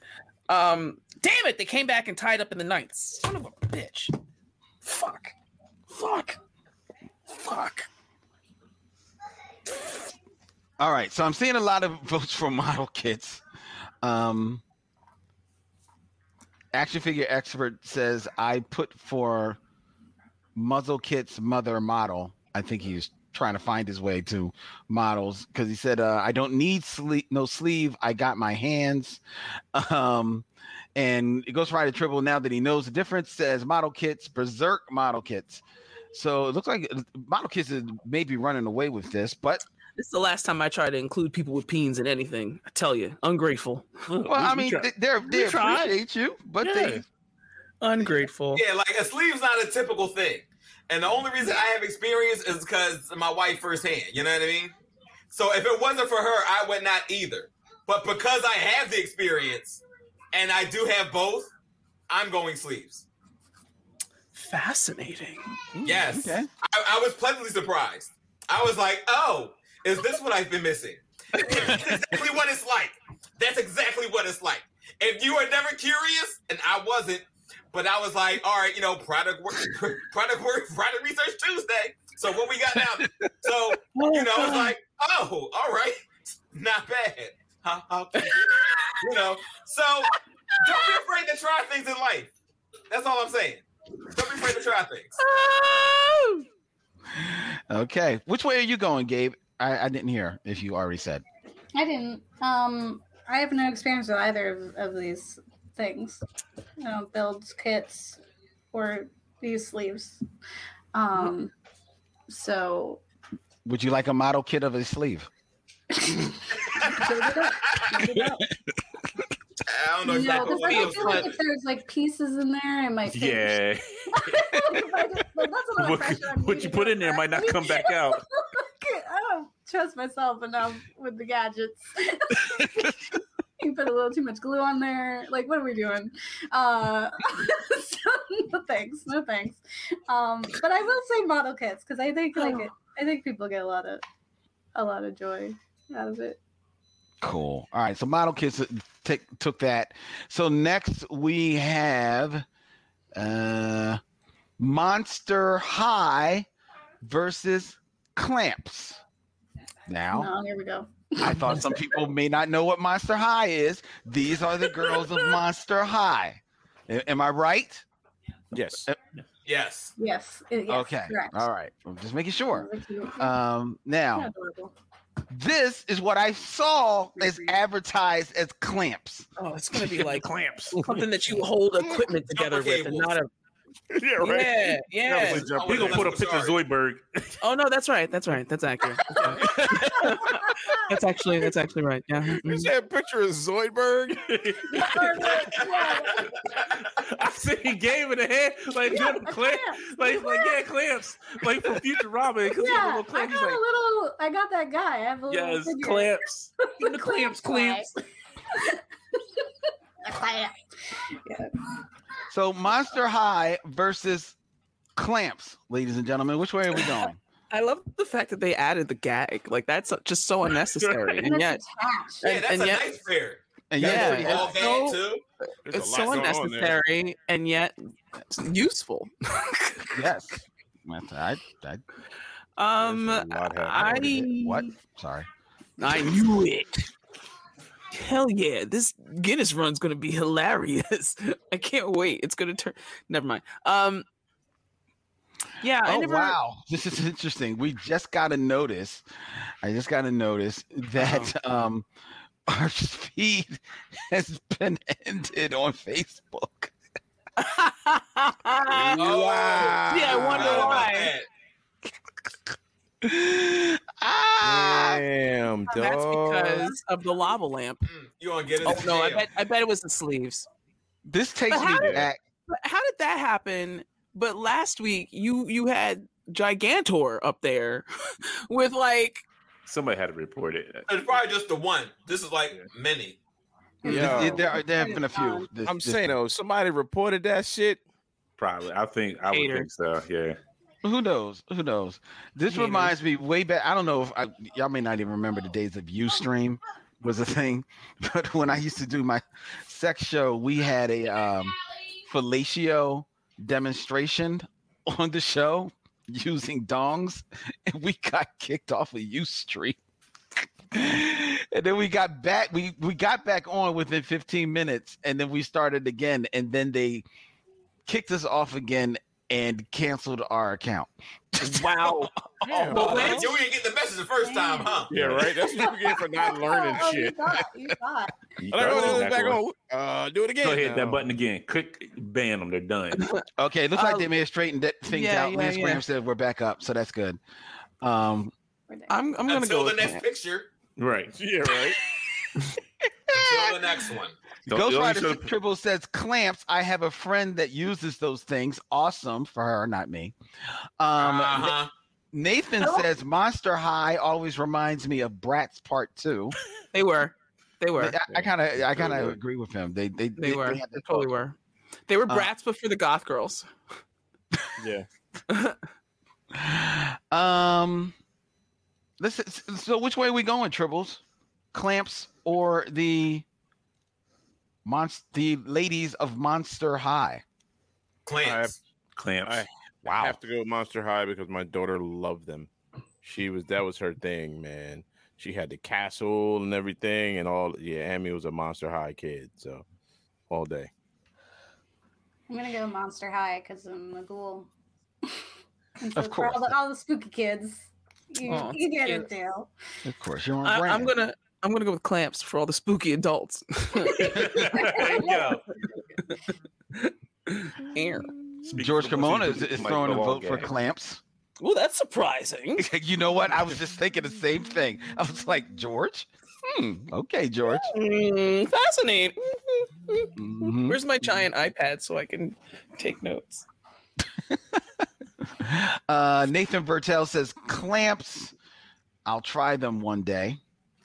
Damn it, they came back and tied up in the ninth. Son of a bitch. Fuck. All right, so I'm seeing a lot of votes for model kits. Action figure expert says I put for muzzle kit's mother model. I think he's trying to find his way to models because he said I don't need no sleeve. I got my hands. And it goes right to Tribble now that he knows the difference. Says model kits, Berserk model kits. So it looks like model kits is maybe running away with this, but. This is the last time I try to include people with peens in anything. I tell you, ungrateful. Well, I mean, they appreciate you, but they ungrateful. Yeah, like a sleeve's not a typical thing, and the only reason I have experience is because my wife firsthand. You know what I mean? So if it wasn't for her, I would not either. But because I have the experience and I do have both, I'm going sleeves. Fascinating. Yes, okay. I was pleasantly surprised. I was like, oh. Is this what I've been missing? That's exactly what it's like. That's exactly what it's like. If you were never curious, and I wasn't, but I was like, all right, you know, product research Tuesday. So what we got now? So, you know, I was like, oh, all right. Not bad. You know, so don't be afraid to try things in life. That's all I'm saying. Don't be afraid to try things. Okay. Which way are you going, Gabe? I didn't hear if you already said. I didn't. I have no experience with either of these things. I don't build kits or these sleeves. So. Would you like a model kit of a sleeve? Build it up. I don't know. I feel like if there's like pieces in there, it might. Yeah. What you put in there might not come back out. I don't trust myself enough with the gadgets. You put a little too much glue on there. Like, what are we doing? So, no thanks. But I will say model kits because I think like I think people get a lot of joy out of it. Cool. All right. So model kits took that. So next we have Monster High versus Clamps. Now, here we go. I thought some people may not know what Monster High is. These are the girls of Monster High. Am I right? Yes. Okay. Correct. All right. I'm just making sure. Now, this is what I saw as advertised as clamps. Oh, it's going to be like clamps. Something that you hold equipment together with and not a... Yeah, right. Yeah. We're going to put a picture of Zoidberg. Oh, no, that's right. That's accurate. That's actually right. Yeah. Mm-hmm. You said a picture of Zoidberg? I see he gave it a head. Like, yeah, clamps. Clamps. Like from Futurama. Yeah, I got that guy. I have a little figure. Clamps. The clamps. So Monster High versus Clamps, ladies and gentlemen. Which way are we going? I love the fact that they added the gag. Like that's just so unnecessary. And yet, that's a nice pair. And it's so unnecessary and yet useful. Yes. I knew it. Hell yeah, this Guinness run's gonna be hilarious. I can't wait. It's gonna turn. Never mind. This is interesting. We just got a notice. I just got a notice that our feed has been ended on Facebook. Wow. Yeah, I wonder why. Damn, that's because of the lava lamp. You want to get it? Oh no, I bet it was the sleeves. This takes me back. How did that happen? But last week you had Gigantor up there with like somebody had to report it. It's probably just the one. This is like many. Yeah, there have been a few. Somebody reported that shit. Probably, I would think so. Yeah. Who knows? This reminds me way back. I don't know if y'all may not even remember the days of Ustream was a thing, but when I used to do my sex show, we had a fellatio demonstration on the show using dongs, and we got kicked off of Ustream. And then we got back. We got back on within 15 minutes, and then we started again, and then they kicked us off again. And canceled our account. Wow. We didn't get the message the first time, huh? Yeah, right? That's what you get for not learning shit. Do it again. Go ahead, hit that button again. Click, ban them. They're done. Okay, it looks like they may have straightened that things out. Instagram said we're back up, so that's good. I'm going to go the next picture. Right. Yeah, right. Until the next one. Ghostwriter Tribble says, Clamps, I have a friend that uses those things. Awesome for her, not me. Nathan says, Monster High always reminds me of Bratz Part 2. They were. I kind of agree with him. They were. They totally were. They were Bratz, but for the goth girls. Yeah. Listen, so which way are we going, Tribbles? Clamps or the ladies of Monster High? Clamps. I have to go with Monster High because my daughter loved them. That was her thing, man. She had the castle and everything and all. Yeah, Amy was a Monster High kid, so all day. I'm gonna go Monster High because I'm a ghoul. Of course, all the spooky kids. You get it, Dale. Of course, you're on brand. I'm gonna go with Clamps for all the spooky adults. George Kimona is throwing a vote for Clamps. Well, that's surprising. You know what? I was just thinking the same thing. I was like, George? Okay, George. Fascinating. Mm-hmm. Where's my giant iPad so I can take notes? Nathan Bertel says, Clamps. I'll try them one day.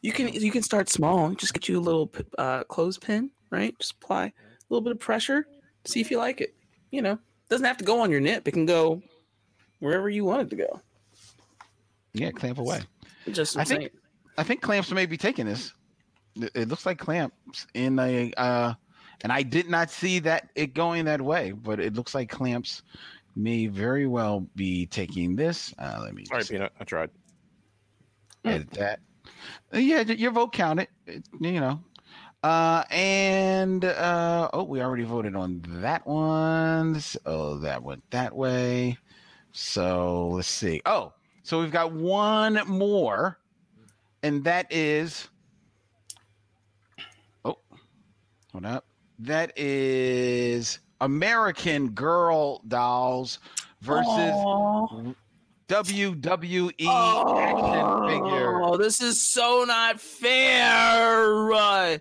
You can start small. Just get you a little clothespin, right? Just apply a little bit of pressure. See if you like it. You know, doesn't have to go on your nip. It can go wherever you want it to go. Yeah, clamp away. I think Clamps may be taking this. It looks like Clamps in a and I did not see that it going that way, but it looks like Clamps may very well be taking this. Let me. All right, Peanut. I tried. Edit that. Yeah, your vote counted, you know. We already voted on that one. So that went that way. So let's see. Oh, so we've got one more, and that is. Oh, hold up. That is American Girl Dolls versus. Aww. WWE action figure. Oh, this is so not fair. It's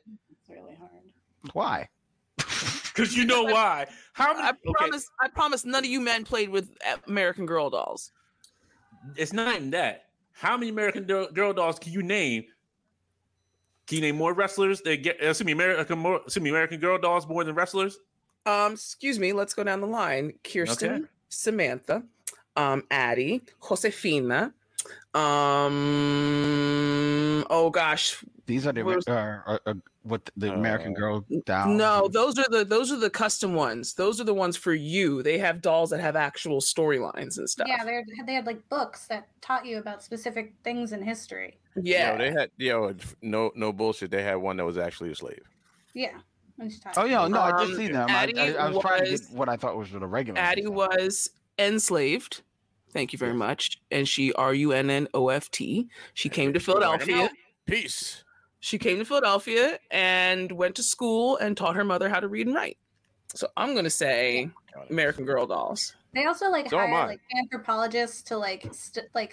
really hard. Why? Because you know why. I promise none of you men played with American Girl Dolls. It's not in that. How many American Girl Dolls can you name? Can you name more wrestlers? American Girl Dolls more than wrestlers? Excuse me. Let's go down the line. Kirsten, okay. Samantha. Addie, Josefina, Oh gosh. These are the what the American Girl dolls. No, those are the custom ones. Those are the ones for you. They have dolls that have actual storylines and stuff. Yeah, they had like books that taught you about specific things in history. Yeah, you know, they had no bullshit. They had one that was actually a slave. Yeah. Oh yeah, no, I just seen them. I was trying to get what I thought was the regular. Addie was enslaved. Thank you very much. And she RUNNOFT. She came to Philadelphia. Peace. She came to Philadelphia and went to school and taught her mother how to read and write. So I'm gonna say American Girl dolls. They also hired anthropologists to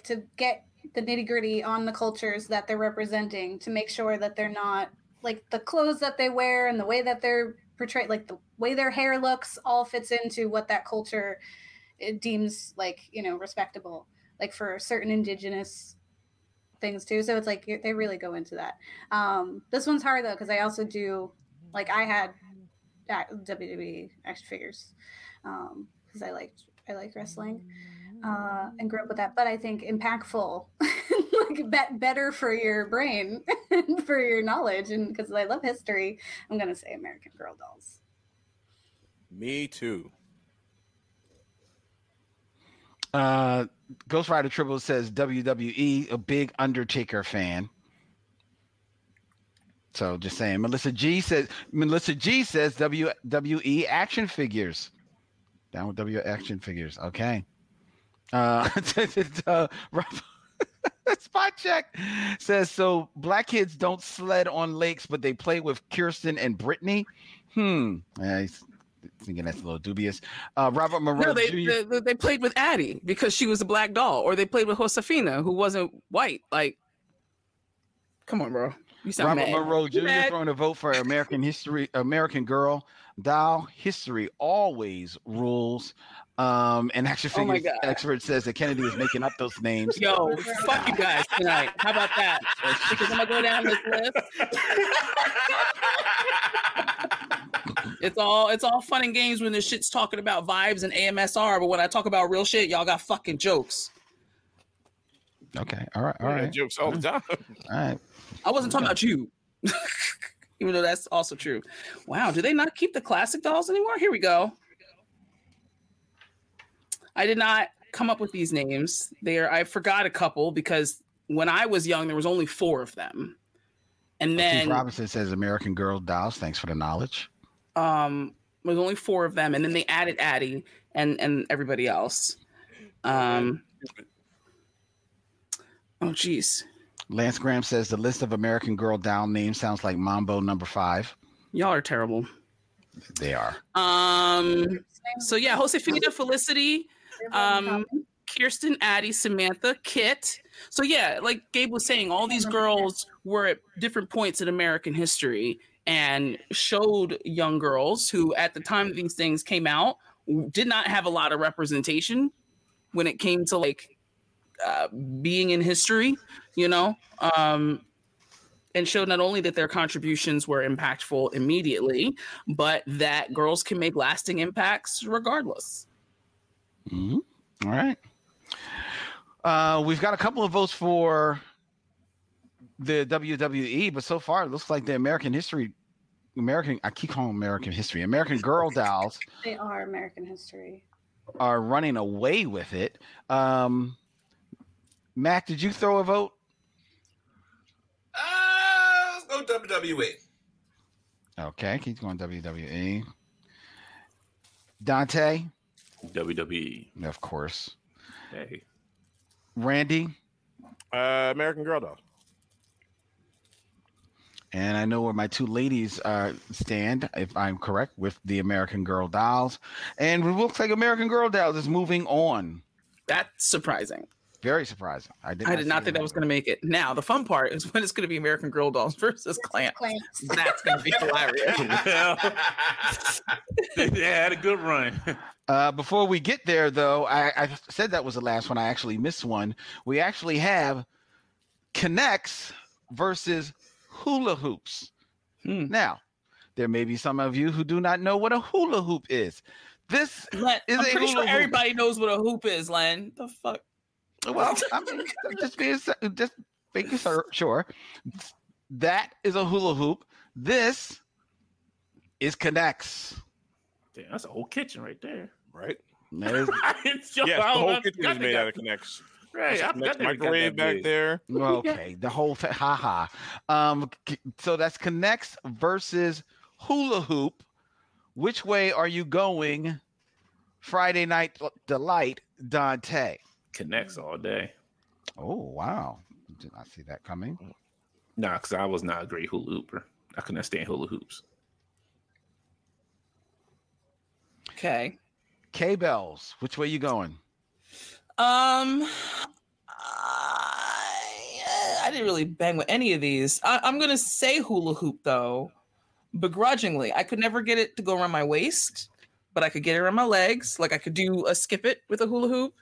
to get the nitty gritty on the cultures that they're representing to make sure that they're not the clothes that they wear and the way that they're portrayed, the way their hair looks, all fits into what that culture deems respectable, for certain indigenous things too. So it's they really go into that. This one's hard though, because I also do I had WWE action figures because I like wrestling and grew up with that. But I think impactful. Better for your brain and for your knowledge, and because I love history, I'm gonna say American Girl dolls. Me too. Ghost Rider Triple says WWE, a big Undertaker fan. So just saying. Melissa G says WWE action figures. Down with W action figures. Okay. Spot Check says, so black kids don't sled on lakes, but they play with Kirsten and Brittany. He's thinking that's a little dubious. Robert Moreno. No, they played with Addie because she was a black doll, or they played with Josefina, who wasn't white. Come on, bro. You sound Robert Monroe Jr. throwing a vote for American Girl doll. History always rules. And action figures expert says that Kennedy is making up those names. Yo, fuck you guys tonight. How about that? Because I'm gonna go down this list. It's all fun and games when this shit's talking about vibes and AMSR, but when I talk about real shit, y'all got fucking jokes. Okay, all right. Jokes all the time. All right. I wasn't talking about you. Even though that's also true. Wow, do they not keep the classic dolls anymore? Here we go. I did not come up with these names. I forgot a couple because when I was young, there was only 4 of them. And then Robinson says American Girl dolls. Thanks for the knowledge. There was only 4 of them, and then they added Addie and everybody else. Oh geez. Lance Graham says the list of American Girl doll names sounds like Mambo number 5. Y'all are terrible. They are. So yeah, Josefina, Felicity. Kirsten, Addie, Samantha, Kit. So yeah, like Gabe was saying, all these girls were at different points in American history and showed young girls who at the time these things came out did not have a lot of representation when it came to being in history, and showed not only that their contributions were impactful immediately, but that girls can make lasting impacts regardless. Mm-hmm. All right. We've got a couple of votes for the WWE, but so far it looks like the American Girl dolls. They are American history. Are running away with it. Mac, did you throw a vote? Let's go WWE. Okay, keep going WWE. Dante. WWE, of course. Hey, Randy, American Girl doll. And I know where my 2 ladies stand, if I'm correct, with the American Girl dolls. And it looks like American Girl dolls is moving on. That's surprising. Very surprising. I did not think that was going to make it. Now the fun part is when it's going to be American Girl dolls versus Clamps. That's going to be hilarious. They had a good run. Before we get there, though, I said that was the last one. I actually missed one. We actually have Connects versus Hula Hoops. Now, there may be some of you who do not know what a hula hoop is. This is a hula hoop. I'm pretty sure everybody knows what a hoop is, Len. The fuck? Well, I mean, just being sure. That is a hula hoop. This is Connects. Damn, that's a whole kitchen right there. Right? Yes, the whole kitchen is made out of Connects. Right, I've got the microwave back there. Well, okay, the whole thing. Ha ha. So that's Connects versus hula hoop. Which way are you going? Friday Night Delight, Dante. Connects all day. Oh, wow. Did not see that coming. Nah, because I was not a great hula hooper. I could not stand hula hoops. Okay. K-Bells, which way you going? I didn't really bang with any of these. I'm going to say hula hoop, though, begrudgingly. I could never get it to go around my waist, but I could get it around my legs. Like, I could do a skip it with a hula hoop.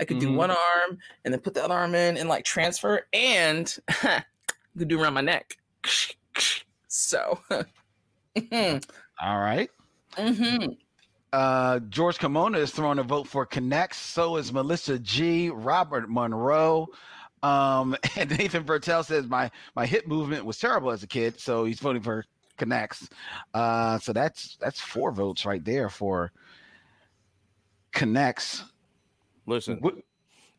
I could do one arm and then put the other arm in and, like, transfer. And I could do around my neck. So. All right. Mm-hmm. George Kimona is throwing a vote for Connects. So is Melissa G, Robert Monroe, and Nathan Bertel says my hip movement was terrible as a kid, so he's voting for Connects. So that's four votes right there for Connects. Listen,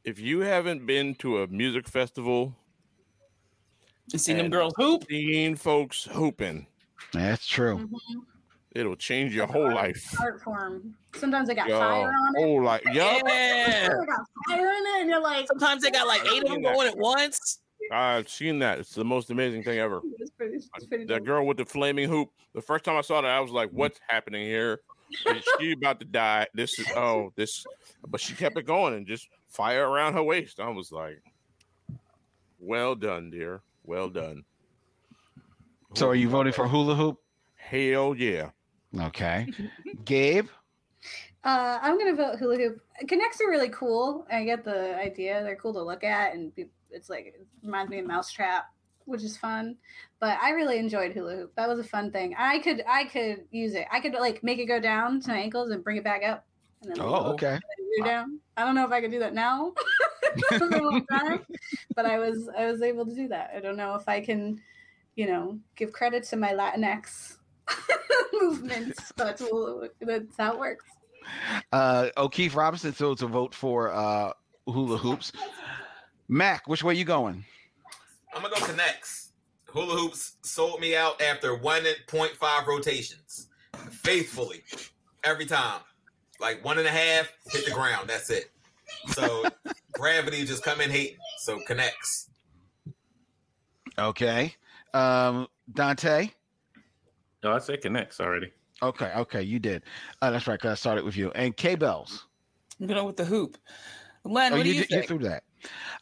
if you haven't been to a music festival and seen them girls hoop, seen folks hooping, that's true. Mm-hmm. It'll change your whole life. Art form. Sometimes they got fire on it. Oh, like, yeah. They got fire in it, and you're like. Sometimes they got like 8 of them going at once. I've seen that. It's the most amazing thing ever. It's pretty that girl with the flaming hoop. The first time I saw that, I was like, "What's happening here? Is she about to die?" But she kept it going and just fire around her waist. I was like, "Well done, dear. Well done." So, are you voting for hula hoop? Hell yeah. Okay. Gabe? I'm going to vote hula hoop. Connects are really cool. I get the idea. They're cool to look at, and it's like, it reminds me of Mousetrap, which is fun. But I really enjoyed hula hoop. That was a fun thing. I could use it. I could, like, make it go down to my ankles and bring it back up. And then okay. Down. I don't know if I could do that now. But I was able to do that. I don't know if I can, give credit to my Latinx movements. That's how it works. O'Keefe Robinson still to vote for hula hoops. Mac, which way you going? I'm gonna go Connects. Hula hoops sold me out after 1.5 rotations, faithfully every time. Like 1.5, hit the ground. That's it. So gravity just come in hating. So Connects. Okay, Dante. No, I said Connects already. Okay, you did. That's right, because I started with you. And K-Bells. I'm going with the hoop. Len, what do you think? You threw that.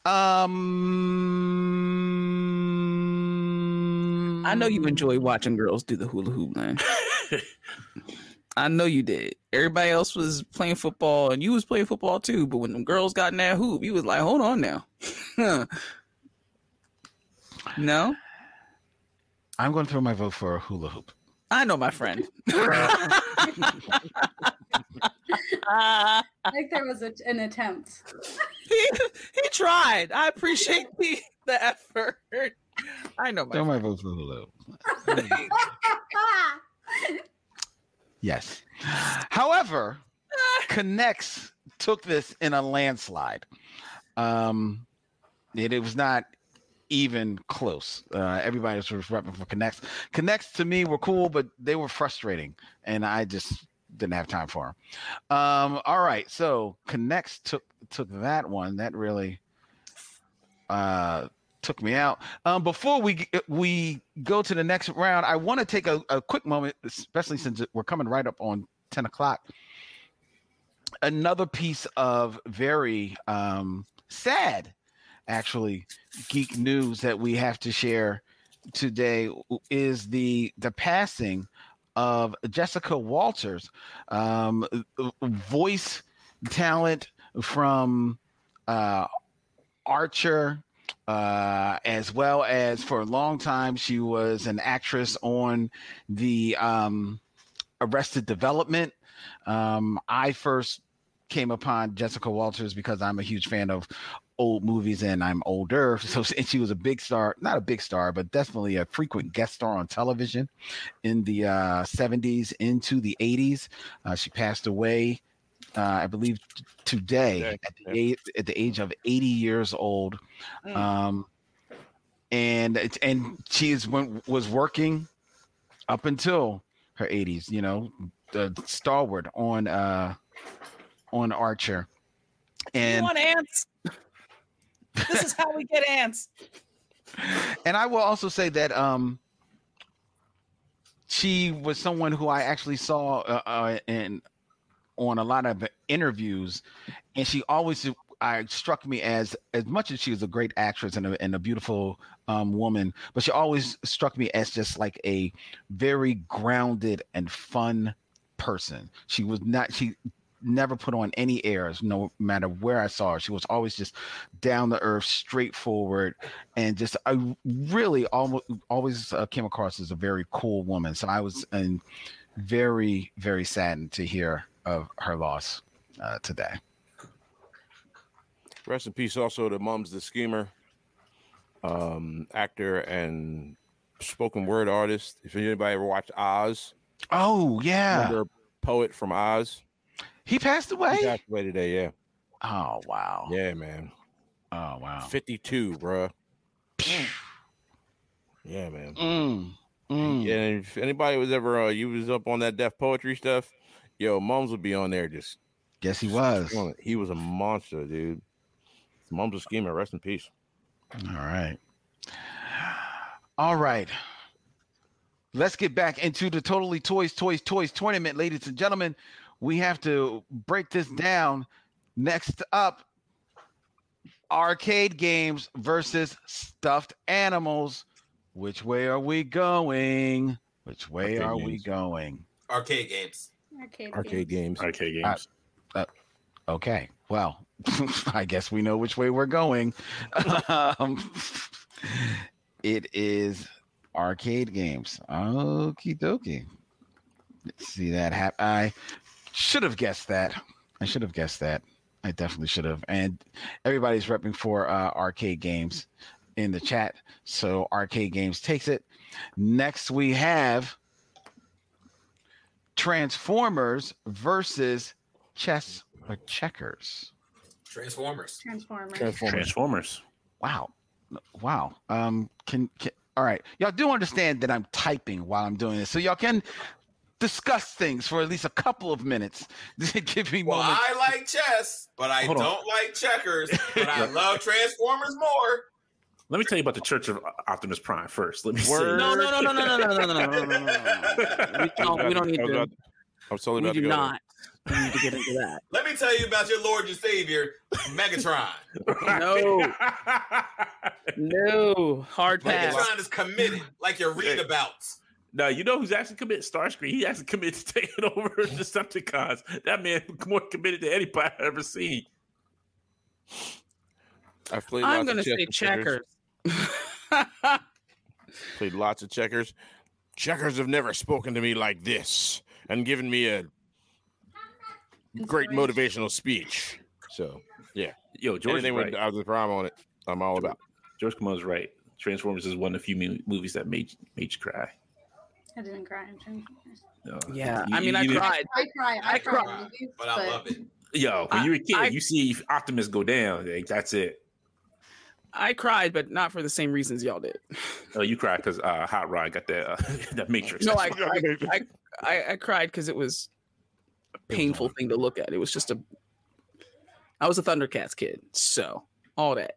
I know you enjoy watching girls do the hula hoop, Len. I know you did. Everybody else was playing football, and you was playing football too, but when them girls got in that hoop, you was like, hold on now. No? I'm going to throw my vote for a hula hoop. I know, my friend. I think there was an attempt. He tried. I appreciate the effort. I know, my friend. Throw my vote for hula hoop. Yes. However, Connects took this in a landslide. It was not even close. Everybody was repping for Connects. Connects to me were cool, but they were frustrating, and I just didn't have time for them. All right, so Connects took that one. That really took me out. Before we go to the next round, I want to take a quick moment, especially since we're coming right up on 10 o'clock. Another piece of very sad, actually, geek news that we have to share today is the passing of Jessica Walters, voice talent from Archer, as well as for a long time she was an actress on the Arrested Development. I first came upon Jessica Walters because I'm a huge fan of old movies and I'm older. So she was a big star, not a big star, but definitely a frequent guest star on television in the 70s into the 80s. She passed away, I believe, today at the age of 80 years old. And she was working up until her 80s, you know, the stalwart on Archer. And you want ants? This is how we get ants. And I will also say that she was someone who I actually saw on a lot of interviews, and she always struck me as much as she was a great actress and a beautiful woman, but she always struck me as just like a very grounded and fun person. She never put on any airs, no matter where I saw her. She was always just down the earth, straightforward, and just I really always came across as a very cool woman. So I was very, very saddened to hear of her loss today. Rest in peace also to Mums the Schemer, actor and spoken word artist. If anybody ever watched Oz. Oh, yeah. Another poet from Oz. He passed away? He passed away today, yeah. Oh, wow. Yeah, man. Oh, wow. 52, bro. Yeah, man. Yeah, and if anybody was ever, you was up on that Def Poetry stuff, yo, Mums would be on there just. Yes, he was. He was a monster, dude. Mums the Schemer, rest in peace. All right. Let's get back into the Totally Toys tournament, ladies and gentlemen. We have to break this down. Next up, arcade games versus stuffed animals. Which way are we going? Arcade games. Arcade games. Okay. Well, I guess we know which way we're going. It is arcade games. Okie dokie. Let's see that happen. I should have guessed that. I definitely should have. And everybody's repping for arcade games in the chat. So arcade games takes it. Next, we have Transformers versus chess or checkers. Transformers. Wow. All right. Y'all do understand that I'm typing while I'm doing this. So y'all can discuss things for at least a couple of minutes. Give me moments. Well, I like chess, but I don't like checkers, but I love Transformers more. Let me tell you about the Church of Optimus Prime first. Let me see. No. We don't need to. I'm totally about to go. We do not. We need to get into that. Let me tell you about your Lord and Savior, Megatron. No. Hard pass. Megatron is committed, like your readabouts. No, you know who's actually committed? Starscream. He actually committed to taking over Decepticons. That man is more committed to anybody I've ever seen. I'm going to say checkers. Played lots of checkers. Checkers have never spoken to me like this and given me a great motivational speech. So, yeah. Yo, George is right. I was a prime on it. I'm all about. George Kamon's right. Transformers is one of the few movies that made you cry. I didn't cry in Transformers. I cried. But I love it. Yo, when you're a kid, you see Optimus go down. Like, that's it. I cried, but not for the same reasons y'all did. Oh, you cried because Hot Rod got that that Matrix. No, I cried because it was a painful thing to look at. It was just I was a Thundercats kid, so all that.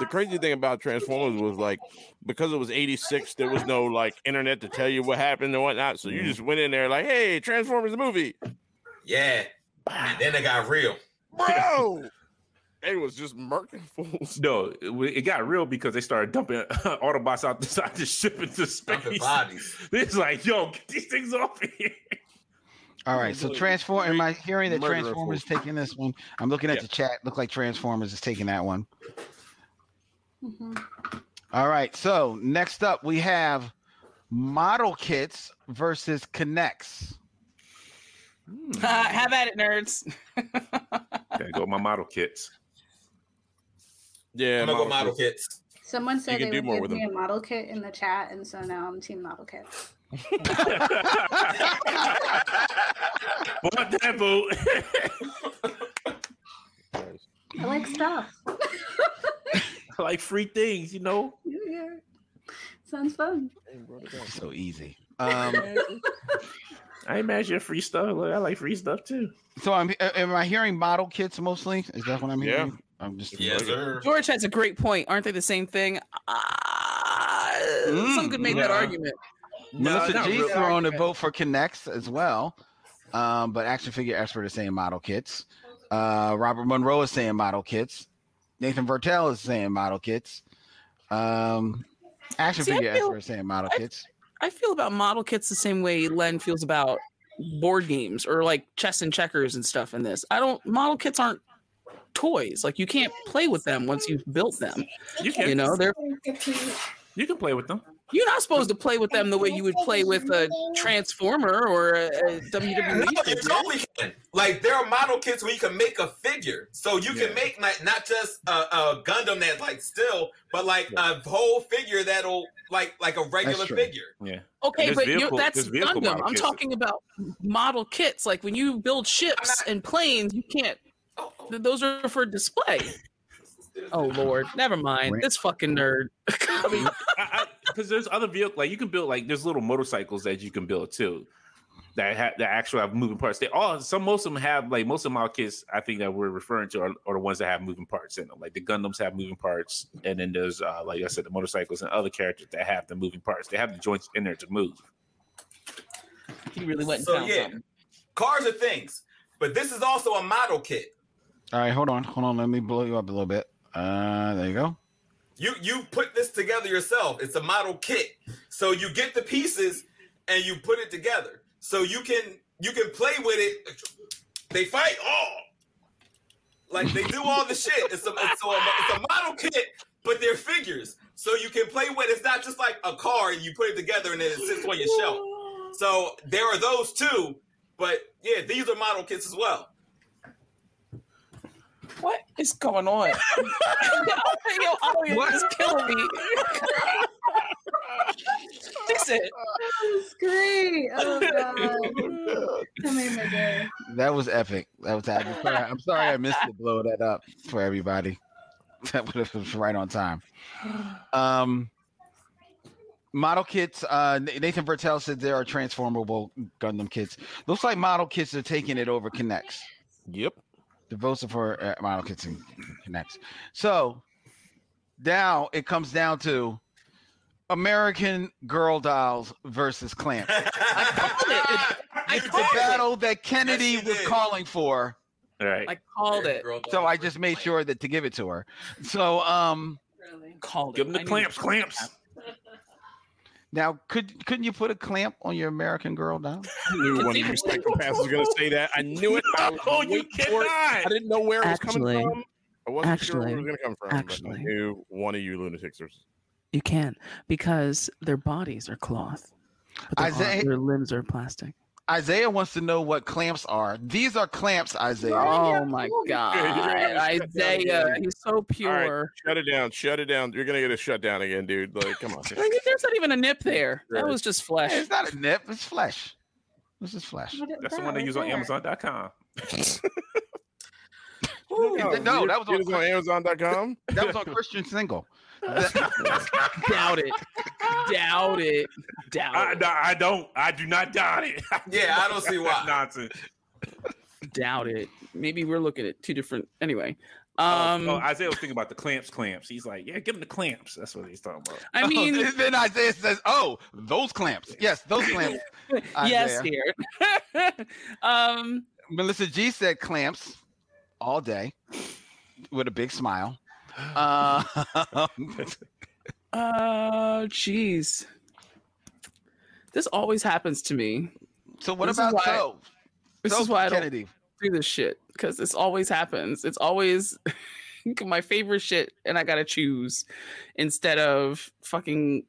The crazy thing about Transformers was like, because it was 86, there was no like internet to tell you what happened and whatnot. So you just went in there like, hey, Transformers the movie. Yeah. And then it got real. Bro. It was just murking fools. No, it got real because they started dumping Autobots out the side to ship into space. Dumping bodies. It's like, yo, get these things off here. All right, so Transformers. Am I hearing that Transformers is taking this one? I'm looking at the chat. Look like Transformers is taking that one. Mm-hmm. All right, so next up we have model kits versus Kinects. Have at it, nerds. Gotta go with my model kits. Yeah, I'm gonna go model kits. Someone said they would give me a model kit in the chat, and so now I'm team model kit. What that boo? I like stuff. I like free things, you know. Yeah. Sounds fun. So easy. I imagine free stuff. I like free stuff too. So am I hearing model kits mostly? Is that what I'm hearing? Yeah. I'm just sir. George has a great point. Aren't they the same thing? Some could make that argument. Melissa G's throwing a vote for Connects as well. But action figure expert is saying model kits. Robert Monroe is saying model kits. Nathan Vertel is saying model kits. Action figure expert is saying model kits. I feel about model kits the same way Len feels about board games or like chess and checkers and stuff in this. Model kits aren't toys. Like you can't play with them once you've built them. You can, you can play with them. You're not supposed to play with them the way you would play with a Transformer or a WWE. No, you totally can. Like there are model kits where you can make a figure, so you can make like not just a Gundam that's like still, but like a whole figure that'll like a regular figure. Yeah. Okay, but that's Gundam. I'm talking about model kits. Like when you build ships and planes, you can't. Those are for display. Oh Lord, never mind. This fucking nerd. I mean, because there's other vehicles like you can build. Like there's little motorcycles that you can build too, that actually have moving parts. Most of them have like most of my kids. I think that we're referring to are the ones that have moving parts in them. Like the Gundams have moving parts, and then there's like I said, the motorcycles and other characters that have the moving parts. They have the joints in there to move. He really went. So something. Cars are things, but this is also a model kit. All right, hold on. Let me blow you up a little bit. There you go. You put this together yourself. It's a model kit. So you get the pieces and you put it together. So you can play with it. They fight all. Like they do all the shit. It's a model kit, but they're figures. So you can play with it. It's not just like a car and you put it together and then it sits on your shelf. So there are those too, but yeah, these are model kits as well. What is going on? Yo, audio is killing me. Fix it. That was great. Oh God, that made my day. That was epic. That was epic. I'm sorry I missed to blow that up for everybody. That would have been right on time. Model kits. Nathan Vertel said there are transformable Gundam kits. Looks like model kits are taking it over Kinects. Yep. The votes are for model kits and Kinects. So now it comes down to American Girl Dolls versus Clamps. I called it. Battle that Kennedy was calling for. Right. I called it. So I just made sure that to give it to her. So give them the Clamps. Now, couldn't you put a clamp on your American Girl doll? I knew one of you psychopaths was going to say that. I knew it. Oh, you cannot! I didn't know where it was coming from. I wasn't sure where it was going to come from. But I knew one of you lunatics. You can, because their bodies are cloth, but their limbs are plastic. Isaiah wants to know what clamps are. These are clamps, Isaiah. Oh my God, Isaiah, he's so pure. Right, shut it down. You're gonna get a shutdown again, dude. Like, come on. There's not even a nip there. That was just flesh. It's not a nip. It's flesh. This is flesh. That's the one they use on Amazon.com. No, that was on Amazon.com. That was on Christian Single. Doubt it. I do not doubt it. I don't see why. Nonsense. Doubt it. Maybe we're looking at two different. Anyway, Isaiah was thinking about the clamps. He's like, yeah, give him the clamps. That's what he's talking about. I mean, then Isaiah says, oh, those clamps. Yes, those clamps. Yes, dear. Melissa G said clamps all day with a big smile. Jeez, this always happens to me. So what about Joe? This is why I don't do this shit, because this always happens. It's always my favorite shit, and I gotta choose instead of fucking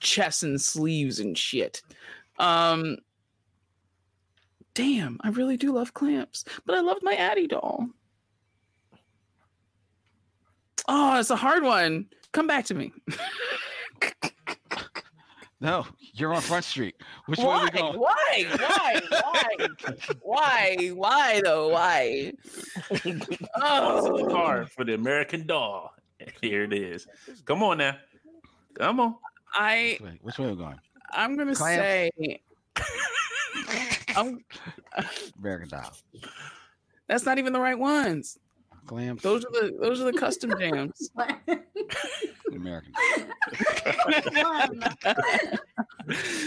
chests and sleeves and shit. damn, I really do love Clamps, but I loved my Addie doll. Oh, it's a hard one. Come back to me. No, you're on Front Street. Which way are we going? Why? Oh, it's hard for the American doll. Here it is. Come on now. Come on. Which way are we going? I'm gonna say American doll. That's not even the right ones. Clamps. Those are the custom jams. American.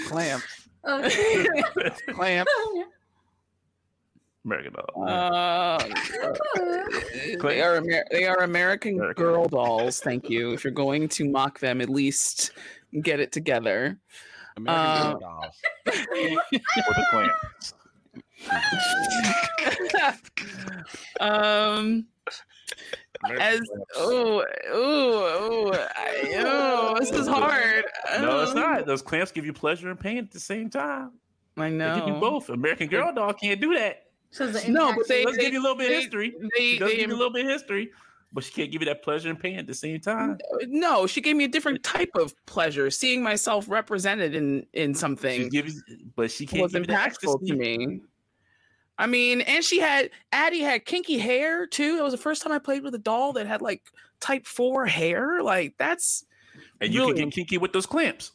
Clamps. Okay. Clamps. American doll. They are American girl dolls. Thank you. If you're going to mock them, at least get it together. American girl dolls. For the Clamps. This is hard. No, it's not. Those Clamps give you pleasure and pain at the same time. I know. They give you both. American Girl Doll can't do that. No, but they give you a little bit of history. She does give you a little bit of history, but she can't give you that pleasure and pain at the same time. No, she gave me a different type of pleasure. Seeing myself represented in something. She can't give you that to me. I mean, and Addie had kinky hair too. It was the first time I played with a doll that had like type 4 hair. Like that's. And you can get kinky with those Clamps.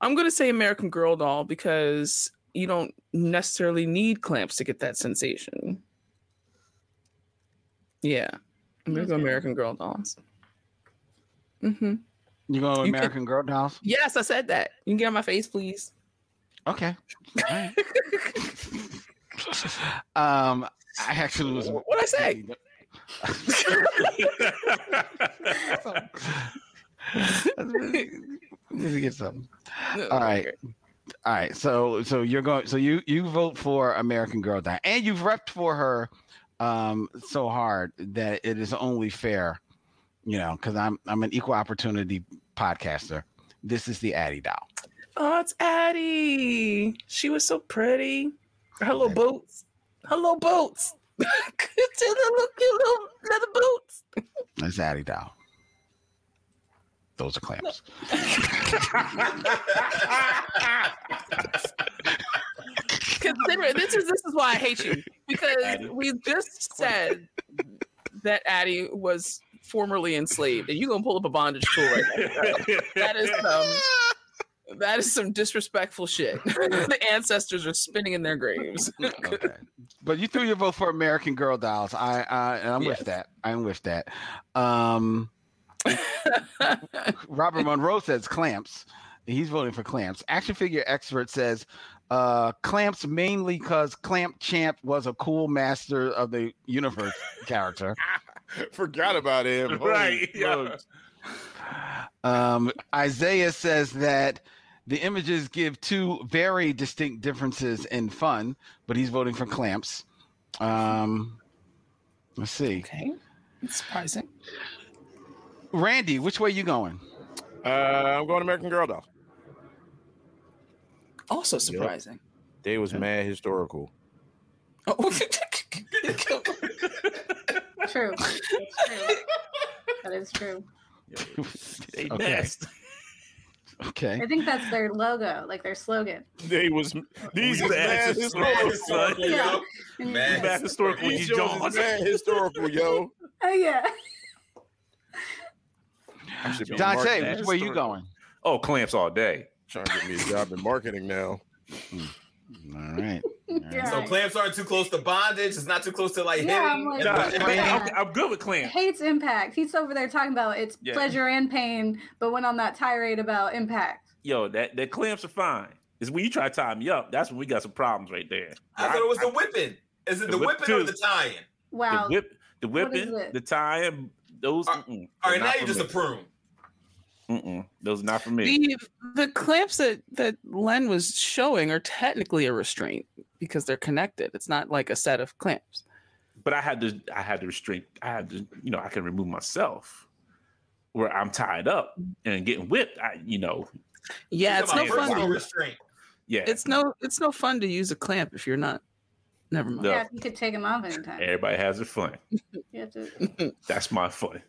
I'm going to say American Girl Doll because you don't necessarily need Clamps to get that sensation. Yeah. I'm going to go American Girl Dolls. Mm-hmm. You go American Girl Dolls? Yes, I said that. You can get on my face, please. Okay. All right. I actually was. What'd I say? Let me get something. All right. So you're going. So you vote for American Girl Doll, and you've repped for her so hard that it is only fair, you know, because I'm an equal opportunity podcaster. This is the Addie doll. Oh, it's Addie. She was so pretty. Hello, boots. Look, leather boots. That's Addie doll. Those are Clamps. Consider this is why I hate you, because Addie. We just said that Addie was formerly enslaved, and you gonna pull up a bondage tool right now. That is some disrespectful shit. The ancestors are spinning in their graves. Okay. But you threw your vote for American Girl Dolls. I'm with that. I'm with that. Robert Monroe says Clamps. He's voting for Clamps. Action figure expert says Clamps mainly because Clamp Champ was a cool master of the universe character. Forgot about him. Right. Yeah. Isaiah says that the images give two very distinct differences in fun, but he's voting for Clamps. Let's see. Okay. It's surprising. Randy, which way are you going? I'm going American Girl Doll. Also surprising. Yep. They was mad historical. Oh. True. That is true. They best. Okay. I think that's their logo, like their slogan. These mad historical, yo. Oh yeah. Dante, which way are you going? Oh, Clamps all day. Trying to get me a job in marketing now. All right. Yeah. So Clamps aren't too close to bondage. It's not too close to like hitting. I'm good with Clamps. Hates impact. He's over there talking about it's pleasure and pain, but went on that tirade about impact. Yo, that Clamps are fine. It's when you try to tie me up. That's when we got some problems right there. I thought it was the whipping. Is it the whipping or the tying? Wow. The whipping, the tying. Those. All right, now you're just a prune. Those are not for me. The Clamps that Len was showing are technically a restraint because they're connected. It's not like a set of Clamps. But I had to restraint. I had to, you know, I can remove myself where I'm tied up and getting whipped. Yeah, it's no fun. Yeah, it's no fun to use a clamp if you're not. Never mind. Yeah, you could take them off anytime. Everybody has their fun. That's my fun.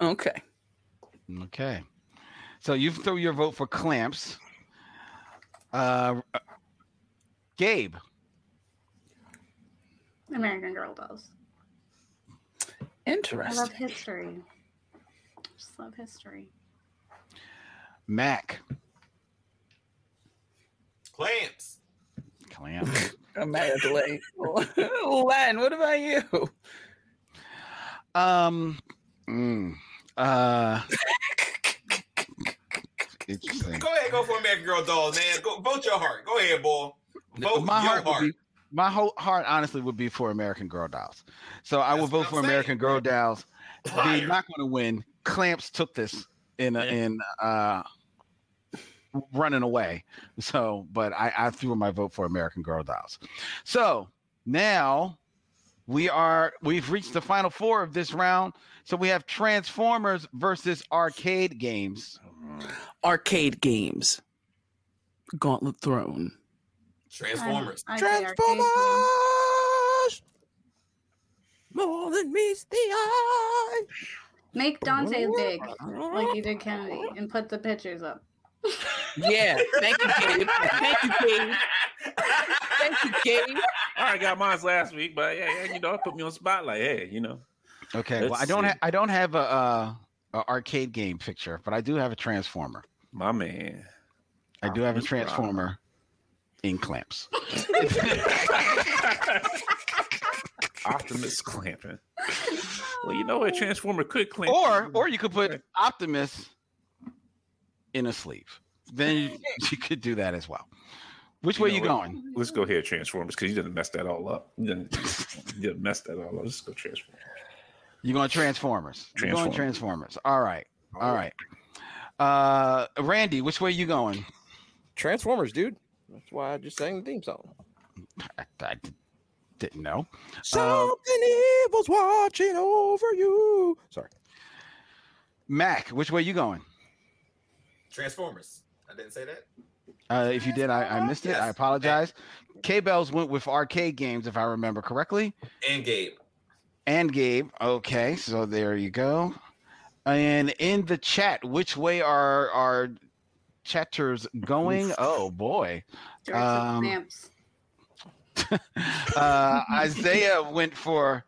Okay. So you throw your vote for clamps. Gabe. American Girl dolls. Interesting. I love history. Just love history. Mac. Clamps. Clamps. I'm mad at the late. Len, what about you? Go ahead, go for American Girl dolls, man. Go, vote your heart. Go ahead, boy. Vote my your heart. My whole heart, honestly, would be for American Girl dolls. So I will vote for American Girl dolls. They're not going to win. Clamps took this in running away. So, but I threw my vote for American Girl dolls. So now we've reached the final four of this round. So we have Transformers versus arcade games. Arcade games. Gauntlet Throne. Transformers. Transformers! More than meets the eye. Make Dante big, like you did Kennedy, and put the pictures up. Yeah, thank you, Gabe. Thank you, Gabe. I already got mine last week, but yeah, you know, it put me on spotlight. Hey, you know. Okay, well, I don't have a arcade game picture, but I do have a Transformer. My man, I do have a Transformer. Problem. In clamps. Optimus clamping. Well, you know a Transformer could clamp. Or you could put Optimus in a sleeve. Then you could do that as well. Which way you going? Let's go here, Transformers, because you didn't mess that all up. You didn't mess that all up. Let's go Transformers. You're going Transformers. Transformers. All right. Randy, which way you going? Transformers, dude. That's why I just sang the theme song. I didn't know. Something evil's watching over you. Sorry. Mac, which way you going? Transformers. I didn't say that. If you did, I missed it. Yes. I apologize. K-Bells went with arcade games, if I remember correctly. And Gabe. Okay, so there you go. And in the chat, which way are our chatters going? Oh boy. Isaiah went for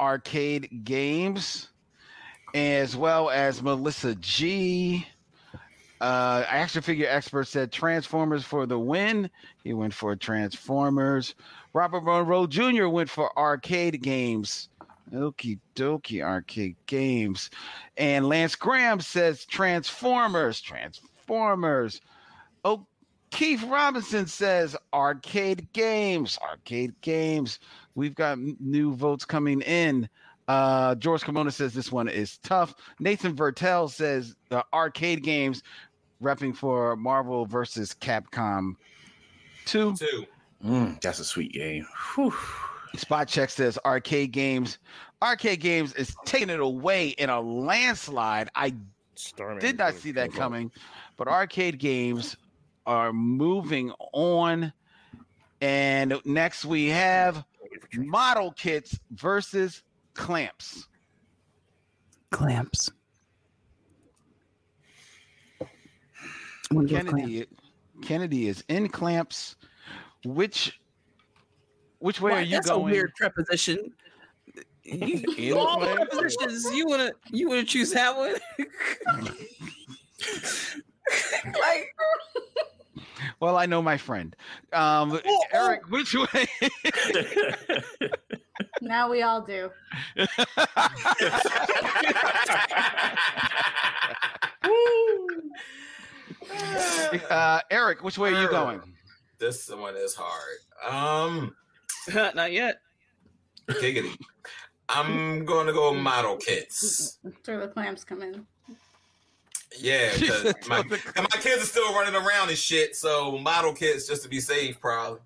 arcade games, as well as Melissa G. Action figure expert said Transformers for the win. He went for Transformers. Robert Monroe Jr. went for arcade games. Okie dokie, arcade games. And Lance Graham says Transformers. Oh, Keith Robinson says arcade games. We've got new votes coming in. George Kimona says this one is tough. Nathan Vertel says the arcade games, repping for Marvel vs. Capcom 2. That's a sweet game. Whew. Spot Check says arcade games. Arcade games is taking it away in a landslide. Did not see that coming, but arcade games are moving on. And next we have model kits versus clamps. Kennedy is in clamps. Which way are you going? That's a weird preposition. All the prepositions, you wanna choose that one? Like, well, I know my friend. Eric, which way? Now we all do. Eric, which way are you going? This one is hard. Not yet. Giggity. I'm going to go model kits. Throw the clamps come in. Yeah, because my kids are still running around and shit, so model kits just to be safe, probably.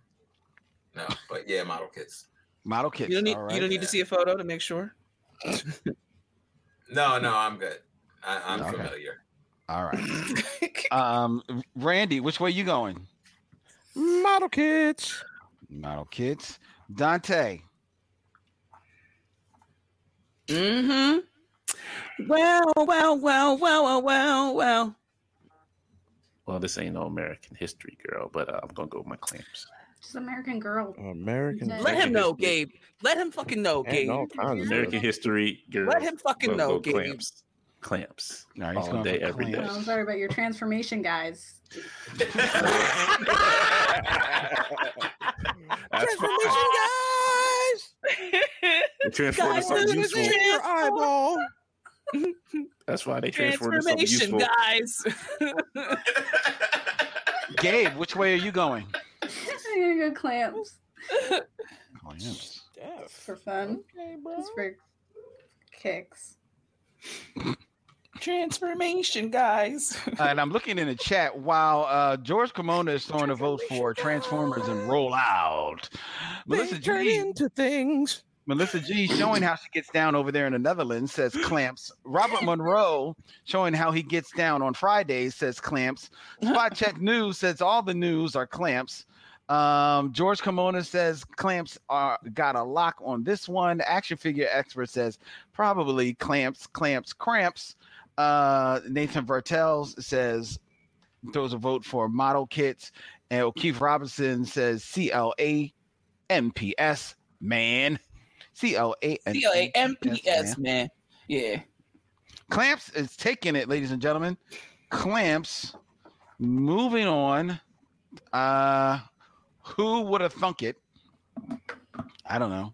No, but yeah, model kits. Model kits. You don't need to see a photo to make sure? No, I'm good. I'm familiar. All right. Randy, which way are you going? Model kits. Model kits. Dante. Mm-hmm. Well. Well, this ain't no American history, girl, but I'm going to go with my clamps. She's an American girl. American. Let him know, Gabe. Let him fucking know, Gabe. American history, girl. Let him fucking know, Gabe. Clamps. Right, all day, every day. I'm sorry about your transformation, guys. Transformation, guys! They transform something useful. Your eyeball. That's why they transform something useful. Transformation, guys. Gabe, which way are you going? I'm going to go clamps. Clamps. Yeah. For fun. Okay, bro. Just for kicks. Transformation, guys. And I'm looking in the chat while George Kimona is throwing a vote for Transformers and Roll Out. Melissa G. Into things. Melissa G. showing how she gets down over there in the Netherlands says clamps. Robert Monroe showing how he gets down on Fridays says clamps. Spot Check News says all the news are clamps. George Kimona says clamps are got a lock on this one. Action figure expert says probably clamps. Nathan Vertels says throws a vote for model kits, and O'Keefe Robinson says CLAMPS man. CLAMPS man. Yeah. Clamps is taking it, ladies and gentlemen. Clamps. Moving on. Who would have thunk it? I don't know.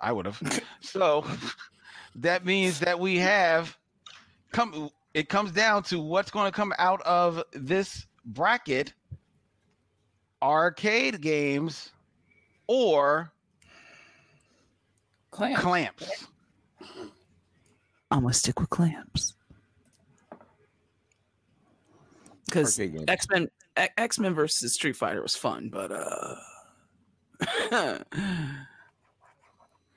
I would have. So that means that we have come. It comes down to what's going to come out of this bracket: arcade games or clamps. I'm gonna stick with clamps because X-Men versus Street Fighter was fun, but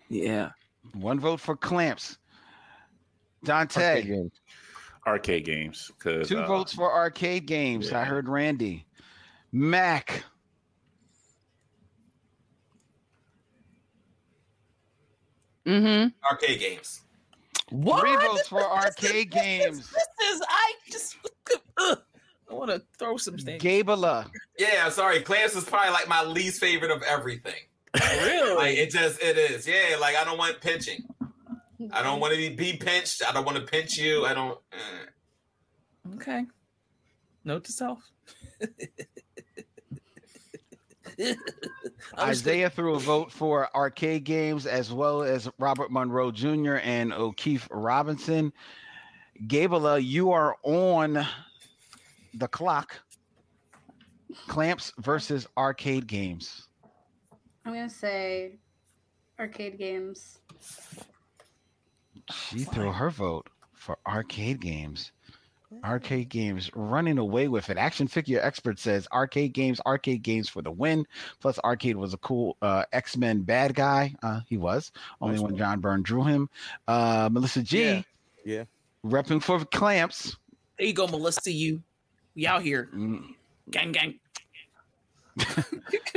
yeah. One vote for clamps. Dante. Arcade games. Two votes for arcade games. Yeah. I heard Randy. Mac. Mm-hmm. Arcade games. What? Three votes for arcade games. I want to throw some things. Gabela. Yeah, sorry. Clamps is probably like my least favorite of everything. Really? Like it is. Yeah, like I don't want pinching. I don't want to be pinched. I don't want to pinch you. I don't. Okay. Note to self. Isaiah threw a vote for arcade games as well as Robert Monroe Jr. and O'Keefe Robinson. Gabela, you are on the clock. Clamps versus arcade games. I'm going to say arcade games. She threw her vote for arcade games. Arcade games running away with it. Action figure expert says arcade games for the win. Plus, Arcade was a cool X-Men bad guy. He was. Only when John Byrne drew him. Melissa G. Yeah. Repping for clamps. There you go, Melissa. We out here. Mm. Gang.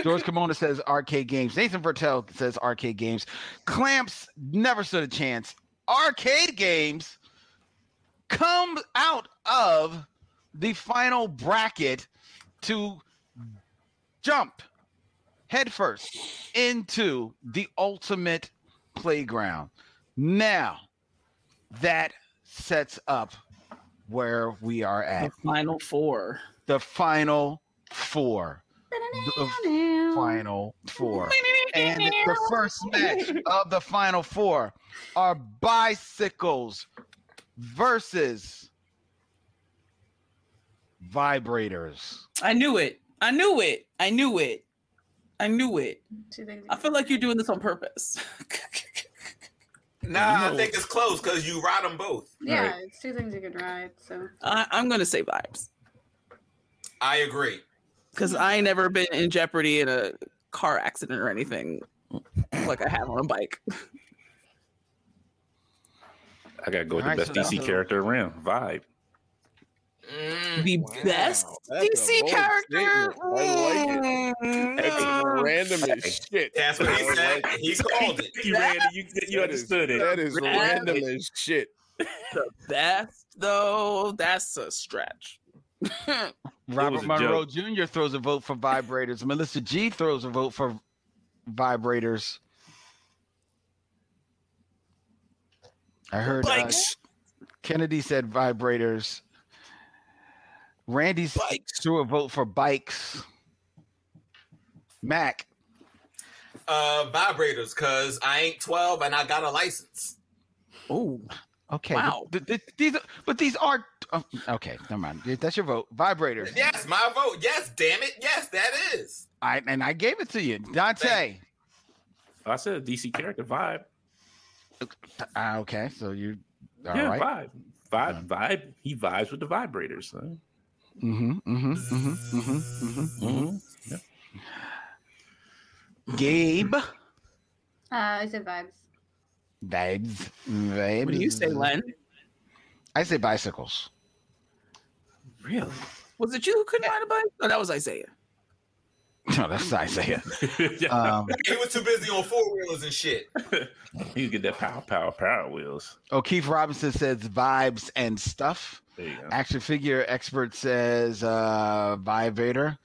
George Kimona says arcade games. Nathan Vertel says arcade games. Clamps never stood a chance. Arcade games come out of the final bracket to jump headfirst into the ultimate playground. Now, that sets up where we are at. The final four. The final four. And the first match of the final four are bicycles versus vibrators. I knew it. I feel like you're doing this on purpose. Nah, I think it's close because you ride them both. Yeah, right. It's two things you could ride. So I'm gonna say vibes. I agree. Because I ain't never been in jeopardy in a car accident or anything like I have on a bike. I gotta go with the best DC character around. Vibe. The best DC character. I like it. That's random as shit. That's what he said. He called it. You random. You understood it. That is random as shit. The best, though, that's a stretch. Robert Monroe Jr. throws a vote for vibrators. Melissa G throws a vote for vibrators. I heard Kennedy said vibrators. Randy threw a vote for bikes. Mac. Vibrators, because I ain't 12 and I got a license. Oh, okay. Wow. These are... okay, never mind. That's your vote. Vibrators. Yes, my vote. Yes, damn it. Yes, that is. I gave it to you. Dante. I said DC character vibe. Okay, so you... All right. Vibe. He vibes with the vibrators. Huh? Yep. Gabe. I said vibes. What do you say, Len? I say bicycles. Really? Was it you who couldn't ride a bike? Oh, that was Isaiah. No, that's Isaiah. He was too busy on four wheels and shit. You get that power wheels. Oh, Keith Robinson says vibes and stuff. Action figure expert says vibrator,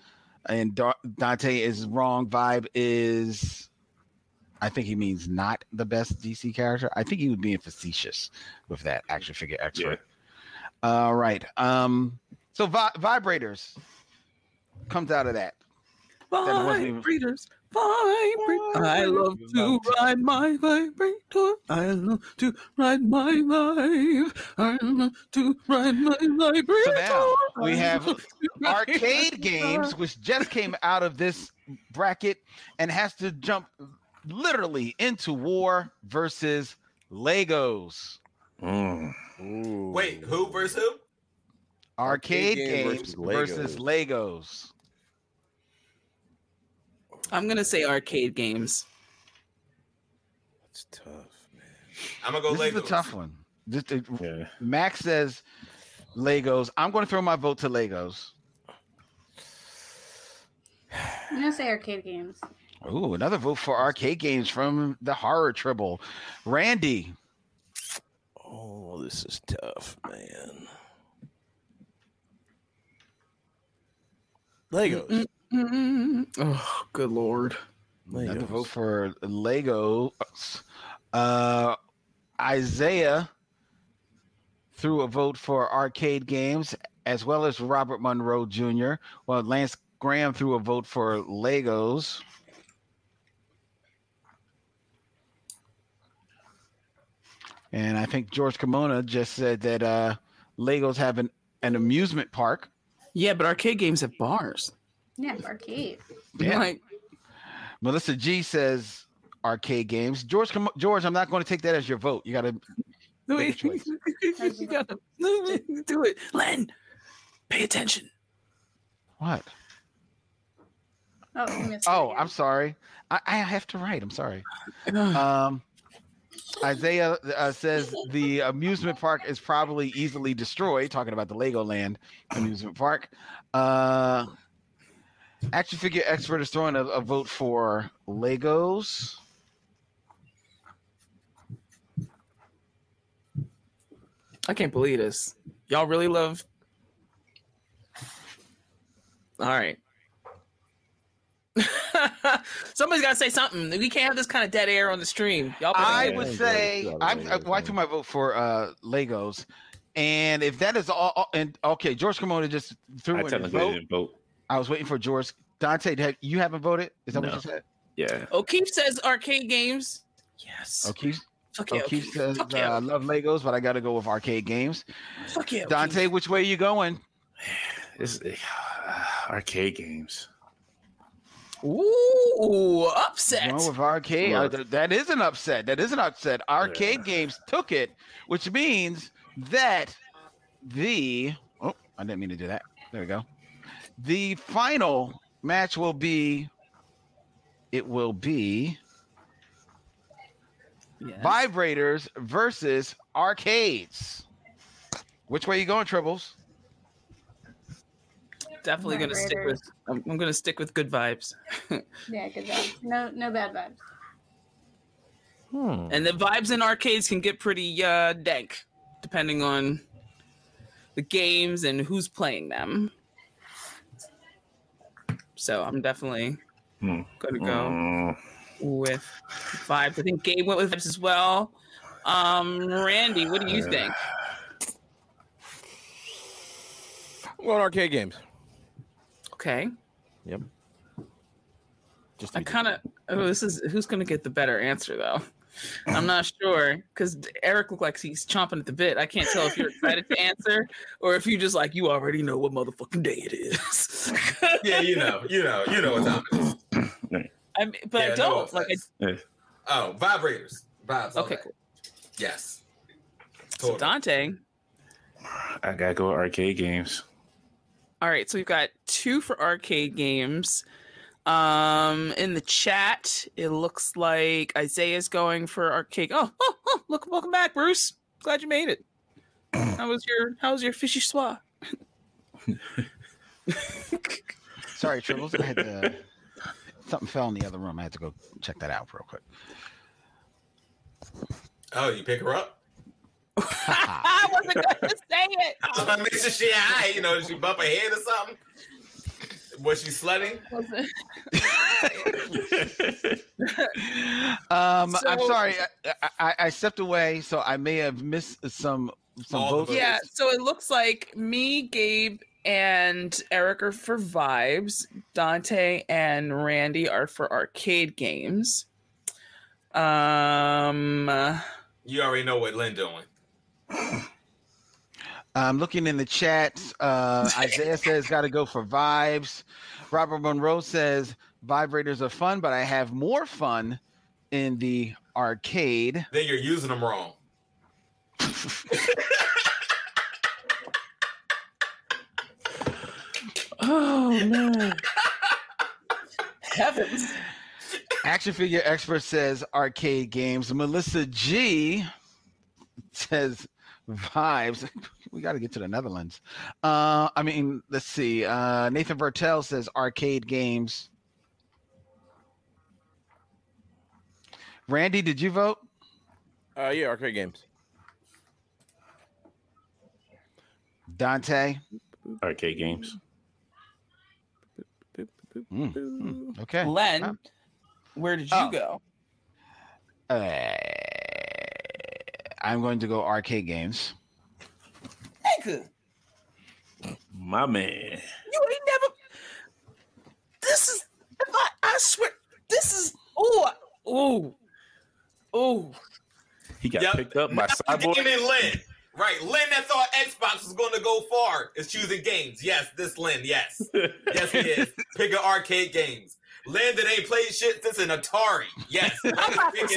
and Dante is wrong. Vibe is, I think he means not the best DC character. I think he was being facetious with that action figure expert. Yeah. All right. So vibrators comes out of that. Vibrators, vibrate. I love to ride my vibrator. I love to ride my vibe. I love to ride my vibrator. So now we have arcade games, which just came out of this bracket and has to jump literally into war versus Legos. Mm. Wait, who versus who? Arcade games versus Legos. I'm going to say arcade games. That's tough, man. I'm going to go Legos. This is a tough one. Max says Legos. I'm going to throw my vote to Legos. I'm going to say arcade games. Ooh, another vote for arcade games from the horror tribble. Randy. Oh, this is tough, man. Legos. Mm-mm. Oh, good lord! Legos. To vote for Lego. Isaiah threw a vote for arcade games, as well as Robert Monroe Jr. Well, Lance Graham threw a vote for Legos. And I think George Kimona just said that Legos have an amusement park. Yeah, but arcade games have bars. Yeah, arcade. Yeah. Like, Melissa G says arcade games. George, I'm not going to take that as your vote. You got to do it. You got to do it. Len, pay attention. What? Oh, I'm sorry. I have to write. I'm sorry. Isaiah says the amusement park is probably easily destroyed. Talking about the Legoland amusement park. Action figure expert is throwing a vote for Legos. I can't believe this. Y'all really love. All right. Somebody's got to say something. We can't have this kind of dead air on the stream. Y'all I threw my vote for Legos. And if that is all, and okay, George Kimona just threw in his vote. I was waiting for George. Dante, you haven't voted? Is that what you said? Yeah. O'Keefe says arcade games. Yes. O'Keefe says I love Legos, but I got to go with arcade games. Fuck yeah, Dante, O'Keefe. Which way are you going? It's, arcade games. Ooh, upset. With arcade. That is an upset. Arcade games took it, which means that oh, I didn't mean to do that. There we go. The final match will be. It will be. Yes. Vibrators versus arcades. Which way are you going, Tribbles? Definitely gonna stick with. I'm gonna stick with good vibes. Yeah, good vibes. No bad vibes. And the vibes in arcades can get pretty dank, depending on the games and who's playing them. So I'm definitely gonna go with vibes. I think Gabe went with vibes as well. Randy, what do you think? I'm going arcade games. Okay. Yep. Just I kind of. Oh, this is who's gonna get the better answer though. I'm not sure because Eric looks like he's chomping at the bit. I can't tell if you're excited to answer or if you just like you already know what motherfucking day it is. Yeah, you know what time it is. I mean, but I don't vibrators, vibes. Okay, cool. Yes. Totally. So Dante, I gotta go arcade games. All right, so we've got two for arcade games. In the chat, it looks like Isaiah's going for arcade. Oh, look! Welcome back, Bruce. Glad you made it. How was your fishy soir? Sorry, Tribbles. I had to. Something fell in the other room. I had to go check that out real quick. Oh, you pick her up? I wasn't going to say it. I mean, she high. You know, did she bump her head or something? Was she slutting? So, I'm sorry. I stepped away, so I may have missed some votes. Yeah, so it looks like me, Gabe, and Eric are for vibes. Dante and Randy are for arcade games. You already know what Lynn doing. I'm looking in the chat. Isaiah says, gotta go for vibes. Robert Monroe says, vibrators are fun, but I have more fun in the arcade. Then you're using them wrong. Oh, man. Heavens. Action Figure Expert says, arcade games. Melissa G says, vibes. We got to get to the Netherlands. Let's see. Nathan Vertel says arcade games. Randy, did you vote? Yeah, arcade games. Dante? Arcade games. Okay. Len, where did you go? I'm going to go arcade games. Nigga. My man. You ain't never. This is. If I swear. This is. Oh. He got picked up by Cyborg. Lynn. Right. Lynn that thought Xbox was going to go far is choosing games. Yes, this Lynn. Yes. Yes, he is. Pick up arcade games. Lynn that ain't played shit since an Atari. Yes. I'm about to say,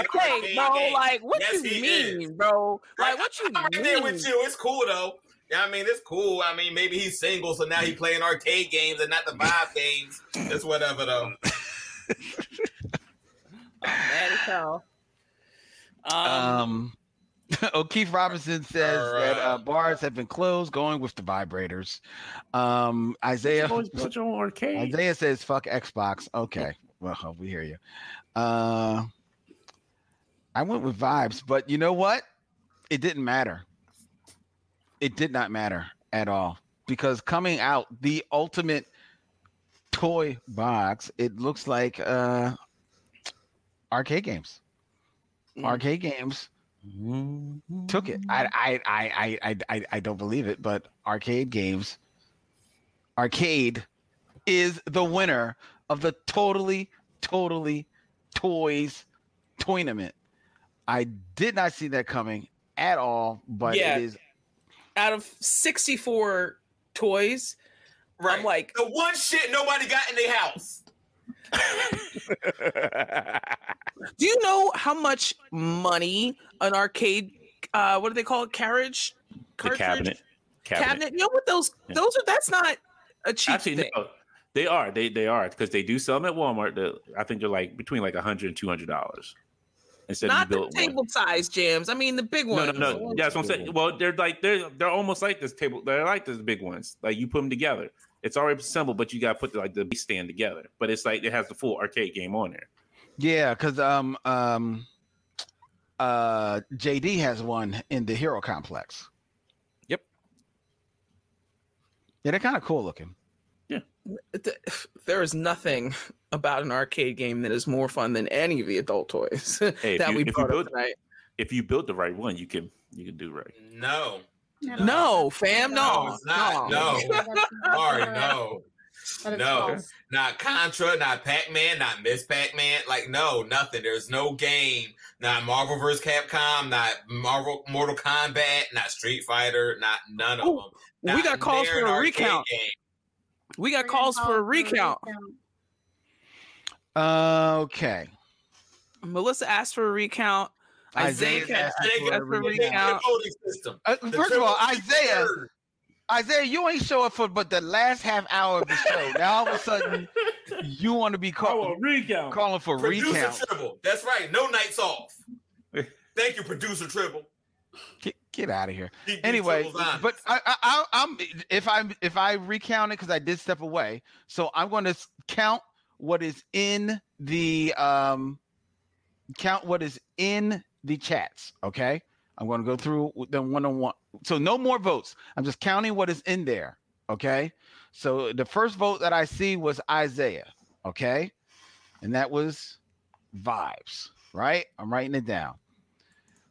bro, games. Like, what you mean, is. Bro? Like, what you mean? I'm there with you. It's cool, though. Yeah, I mean, it's cool. I mean, maybe he's single, so now he's playing arcade games and not the vibe games. It's whatever, though. I'm mad as hell. O'Keefe Robinson says that bars have been closed, going with the vibrators. Isaiah, put your arcade. Isaiah says, fuck Xbox. Okay. Well, we hear you. I went with vibes, but you know what? It didn't matter. It did not matter at all because coming out the ultimate toy box, it looks like arcade games. Arcade games. Took it. I don't believe it, but arcade is the winner of the totally toys tournament. I did not see that coming at all, but it is out of 64 toys. Right. I'm like the one shit nobody got in their house. Do you know how much money an arcade what do they call it? Carriage? Cartridge? The cabinet. You know what those are? That's not a cheap thing. No, they are. They are because they do sell them at Walmart. I think they're like between like $100 and $200. Instead not of the table size jams. I mean the big ones. No. That's what I'm saying. Well, they're almost like this table. They're like those big ones. Like you put them together. It's already assembled, but you got to put the, like the base stand together. But it's like it has the full arcade game on there. Yeah, because JD has one in the Hero Complex. Yep. Yeah, they're kind of cool looking. Yeah. There is nothing about an arcade game that is more fun than any of the adult toys that we brought up tonight. If you build the right one, you can do right. No, fam. Not Contra, not Pac-Man, not Miss Pac-Man. Like, no, nothing. There's no game. Not Marvel vs. Capcom, not Mortal Kombat, not Street Fighter, not none of them. Not we got calls for a recount. Okay. Melissa asked for a recount. Isaiah asked for a recount. First of all, Isaiah, you ain't show up for but the last half hour of the show. Now all of a sudden, you want to be calling for producer recount. Producer Tribble, that's right. No nights off. Thank you, Producer Tribble. Get out of here. Anyway, but if I recount it because I did step away, so I'm going to count what is in the chats. Okay, I'm going to go through them one on one. So no more votes. I'm just counting what is in there. Okay. So the first vote that I see was Isaiah. Okay. And that was vibes, right? I'm writing it down.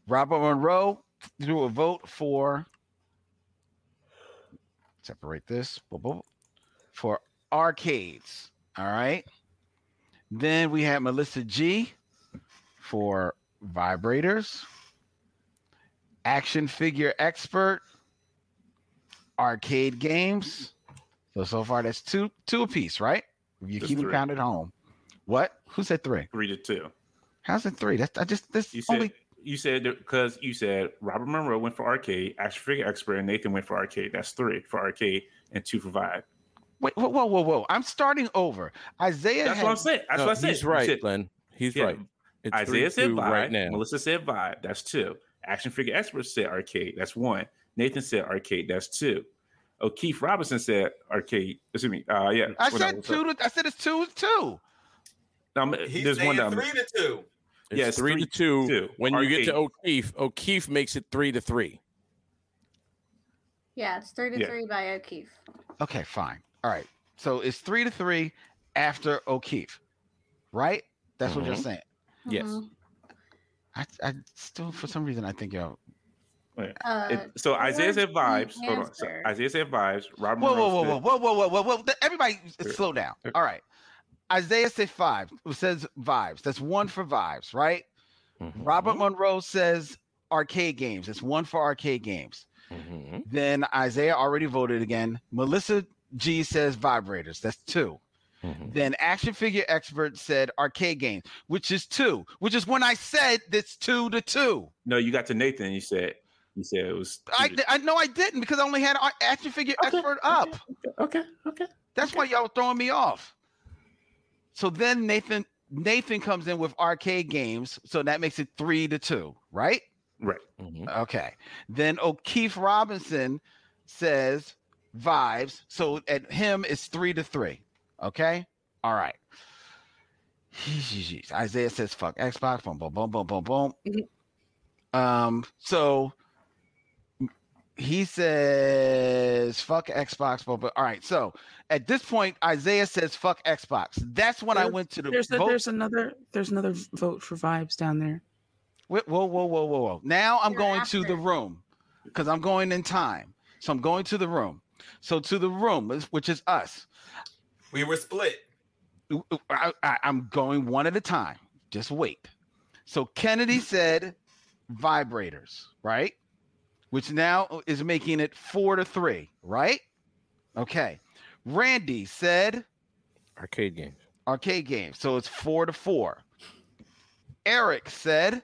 Robert Monroe threw a vote for, separate this, for arcades. All right. Then we had Melissa G for vibrators. Action figure expert, arcade games. So far that's two apiece, right? You just keep them counted home. What? Who said three? 3 to 2. How's it three? You said because you said Robert Monroe went for arcade, action figure expert, and Nathan went for arcade. That's 3 for arcade and 2 for vibe. Wait, whoa! I'm starting over. Isaiah. That's what I'm saying. That's what I said. He's right, Glenn. He's right. It's Isaiah 3, said vibe. Right now. Melissa said vibe. That's 2. Action figure experts said arcade. That's 1. Nathan said arcade. That's 2. O'Keefe Robinson said arcade. Excuse me. Yeah. I said it's 2 to 2. There's one down. 3 to 2. Yeah, it's 3 to 2. When arcade. You get to O'Keefe makes it 3 to 3. Yeah, it's 3 to 3 by O'Keefe. Okay, fine. All right. So it's 3 to 3 after O'Keefe, right? That's what you're saying. Yes. Mm-hmm. I still, for some reason, I think y'all. So Isaiah said vibes. Hold on. So Isaiah said vibes. Robert whoa, everybody, slow down. All right. Isaiah said 5. Who says vibes? That's 1 for vibes, right? Mm-hmm. Robert Monroe says arcade games. That's 1 for arcade games. Mm-hmm. Then Isaiah already voted again. Melissa G says vibrators. That's 2. Mm-hmm. Then action figure expert said arcade game, which is 2, which is when I said that's 2 to 2. No, you got to Nathan. You said it was. No, I didn't, because I only had action figure expert up. Okay. That's why y'all were throwing me off. So then Nathan comes in with arcade games, so that makes it 3 to 2, right? Right. Mm-hmm. Okay. Then O'Keefe Robinson says vibes, so at him it's 3 to 3. Okay. All right. Isaiah says, fuck Xbox. Boom, boom, boom, boom, boom, boom. Mm-hmm. So he says, fuck Xbox. Boom, boom. All right. So at this point, Isaiah says, fuck Xbox. That's when I went to the vote. There's another vote for vibes down there. Whoa. Now I'm going to the room because I'm going in time. So I'm going to the room. So to the room, which is us. We were split. I'm going one at a time. Just wait. So Kennedy said vibrators, right? Which now is making it 4 to 3, right? Okay. Randy said arcade games. So it's 4 to 4. Eric said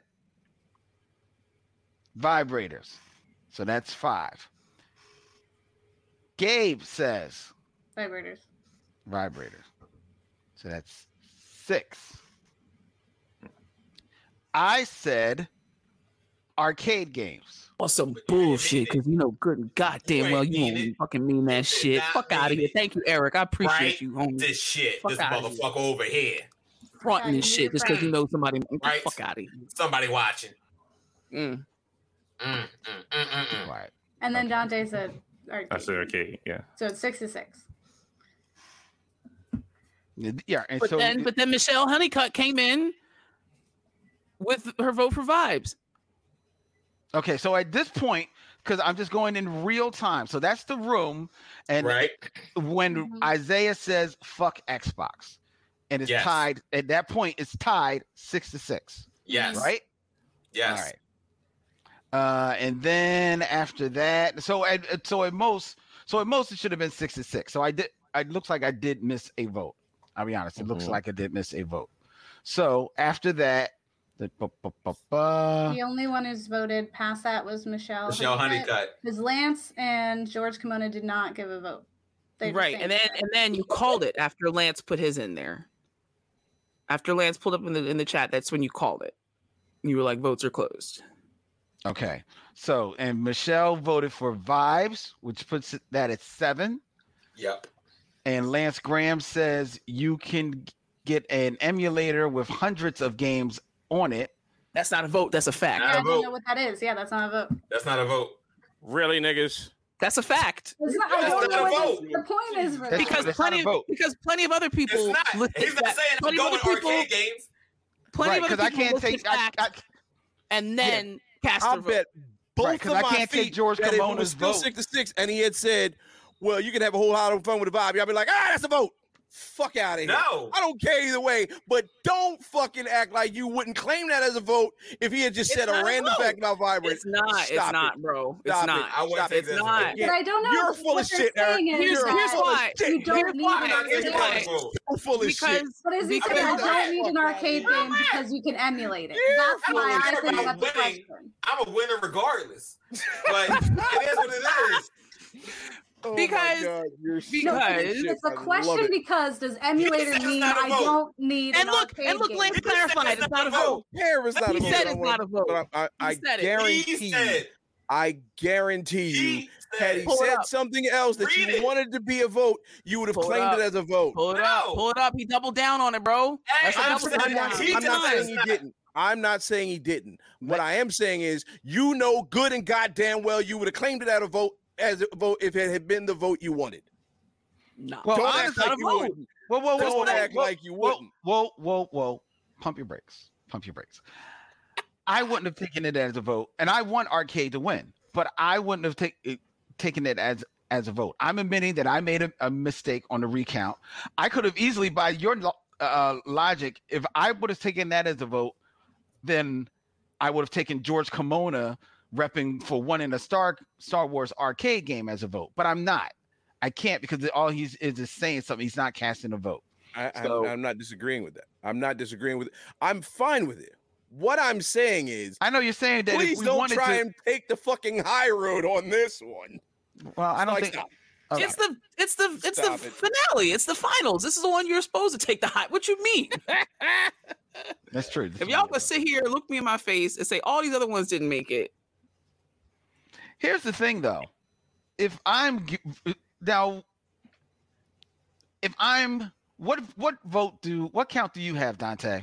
vibrators. So that's 5. Gabe says vibrators. So that's 6. I said arcade games. Or some bullshit, because you know good and goddamn well you won't fucking mean that shit. Fuck out of here. Thank you, Eric. I appreciate you, homie. This shit, fuck this motherfucker over here. Fronting this shit just because you know somebody. Right. Fuck out of here. Somebody watching. Right. And then Dante said arcade. I said arcade, yeah. So it's 6 to 6. Yeah, and but so then, but then Michelle Honeycutt came in with her vote for vibes. Okay, so at this point, because I'm just going in real time, so that's the room, and when Isaiah says "fuck Xbox," and it's tied at that point, it's tied 6 to 6. Yes, right. Yes. All right. And then after that, so at most it should have been 6 to 6. So I did. It looks like I did miss a vote. I'll be honest. It looks like I did miss a vote. So after that, the only one who's voted past that was Michelle Honeycutt. Because Lance and George Kimona did not give a vote. And then you called it after Lance put his in there. After Lance pulled up in the chat, that's when you called it. You were like, votes are closed. Okay. So and Michelle voted for vibes, which puts that at 7. Yep. And Lance Graham says you can get an emulator with hundreds of games on it. That's not a vote. That's a fact. I don't know what that is. Yeah, that's not a vote. That's not a vote. Really, niggas? That's a fact. It's not, that's not a vote. The point is really because plenty of other people. It's not. He's not saying I'm going arcade games. Plenty of other people. Right, because I can't take. Cast a vote. I bet both of my feet. George Kimona's vote. 6 to 6, and he had said, well, you can have a whole lot of fun with the vibe. Y'all be like, that's a vote. Fuck out of here. No. I don't care either way, but don't fucking act like you wouldn't claim that as a vote if he had just said a random fact about vibrate. It's not. Stop it, bro. It's not. I wouldn't take this. But I don't know. You're full of shit, Eric. Here's why. You don't need an arcade game. You're full of shit. What is he saying? I don't need an arcade game because you can emulate it. That's why I said that's the question. I'm a winner regardless. Like, it is what it is. Oh it's a question because does emulator mean I don't need an arcade game? And look, Lance clarified it's not a vote. He said it's not a vote. I guarantee you, had he said something else that you wanted to be a vote, you would have claimed it as a vote. Pull it up. He doubled down on it, bro. I'm not saying he didn't. I'm not saying he didn't. What I am saying is, you know good and goddamn well you would have claimed it as a vote. As a vote, if it had been the vote you wanted. No. Well, don't act like you wouldn't. Whoa. Pump your brakes. I wouldn't have taken it as a vote, and I want arcade to win, but I wouldn't have taken it as a vote. I'm admitting that I made a mistake on the recount. I could have easily, by your logic, if I would have taken that as a vote, then I would have taken George Kimona repping for one in a Star Wars arcade game as a vote, but I'm not. I can't because all he is saying something. He's not casting a vote. I'm not disagreeing with that. I'm not disagreeing with it. I'm fine with it. What I'm saying is, I know you're saying that. Please don't try and take the fucking high road on this one. Well, I don't think. Right. It's the finale. It's the finals. This is the one you're supposed to take the high. What you mean? That's true. If y'all gonna sit here, look me in my face, and say all these other ones didn't make it. Here's the thing, though. If I'm what count do you have, Dante?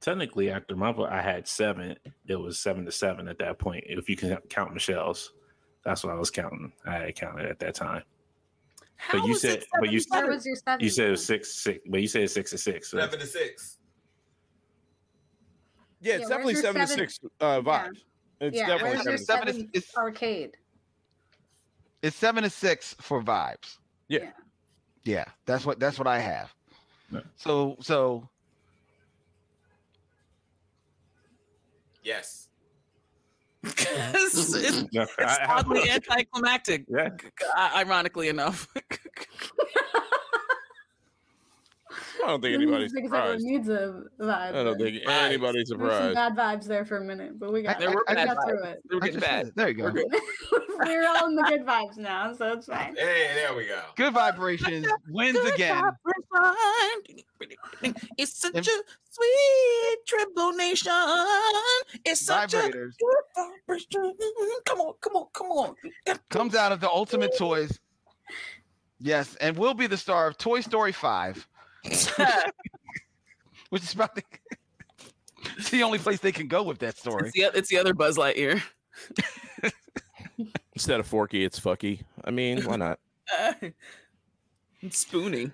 Technically, after my vote, I had 7. It was 7 to 7 at that point. If you can count Michelle's, that's what I was counting. I had counted at that time. But you said it was 6 to 6. But you said 6 to 6. So. 7 to 6. Yeah, it's definitely 7 to 6 vibes. Yeah. It's definitely 7 to 6. It's arcade. It's 7 to 6 for vibes. Yeah. That's what I have. No. So. Yes. it's oddly anticlimactic. Yeah. Ironically enough. I don't think anybody's surprised. Needs a vibe. I don't think anybody's surprised. Some bad vibes there for a minute, but we got through it. We're good vibes. There you go. We're all in the good vibes now, so it's fine. Hey, there we go. Good vibrations wins again. time. It's such a sweet tribulation. It's such vibrators. A come on. Comes out of the Ultimate Toys. Yes, and will be the star of Toy Story 5. Which is probably it's the only place they can go with that story. It's the other Buzz Lightyear. Instead of Forky, it's Fucky. I mean, why not? It's Spoony.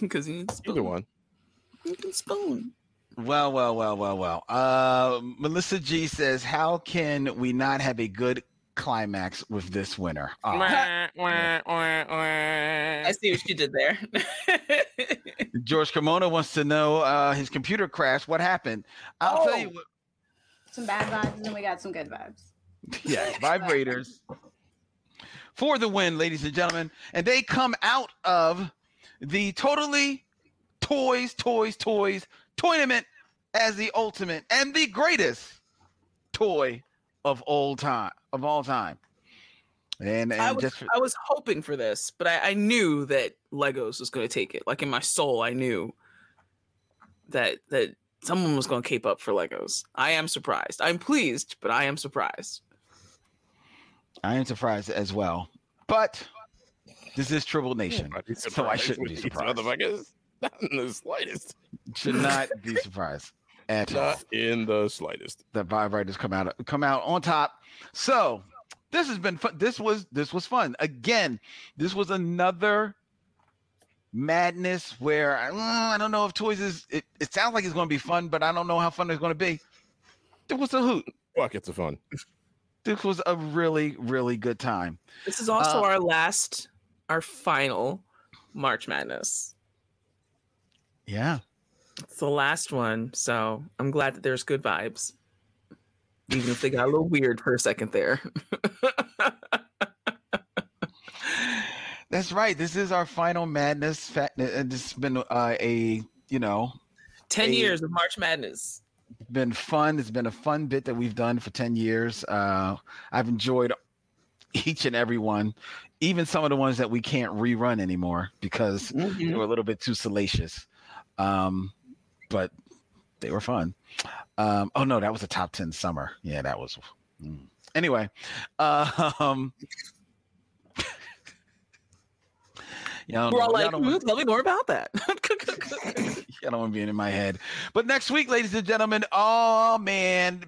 Because you need spoon. Either one. You can spoon. Well. Melissa G says, how can we not have a good climax with this winner? Oh. I see what she did there. George Kimona wants to know, his computer crashed. What happened? I'll tell you what. Some bad vibes, and then we got some good vibes. Yes, vibrators. For the win, ladies and gentlemen. And they come out of the Totally Toys tournament as the ultimate and the greatest toy of all time. And I was hoping for this, but I knew that Legos was going to take it. Like in my soul, I knew that someone was going to cape up for Legos. I am surprised. I'm pleased, but I am surprised. I am surprised as well, but this is Tribble Nation, so I shouldn't be surprised. Not in the slightest. Should not be surprised at all. Not in the slightest. The vibrators come out on top. So this has been fun. This was fun. Again, this was another madness where I don't know if toys is. It sounds like it's going to be fun, but I don't know how fun it's going to be. It was a hoot. Buckets of fun. This was a really, really good time. This is also our final March Madness. Yeah. It's the last one. So I'm glad that there's good vibes. Even if they got a little weird for a second there. That's right. This is our final Madness. This has been 10 years of March Madness. Been fun. It's been a fun bit that we've done for 10 years. I've enjoyed each and every one, even some of the ones that we can't rerun anymore because they were a little bit too salacious. But they were fun. That was a top 10 summer. Yeah, that was. Anyway, we're all like, tell me more about that. I don't want to be in my head. But next week, ladies and gentlemen,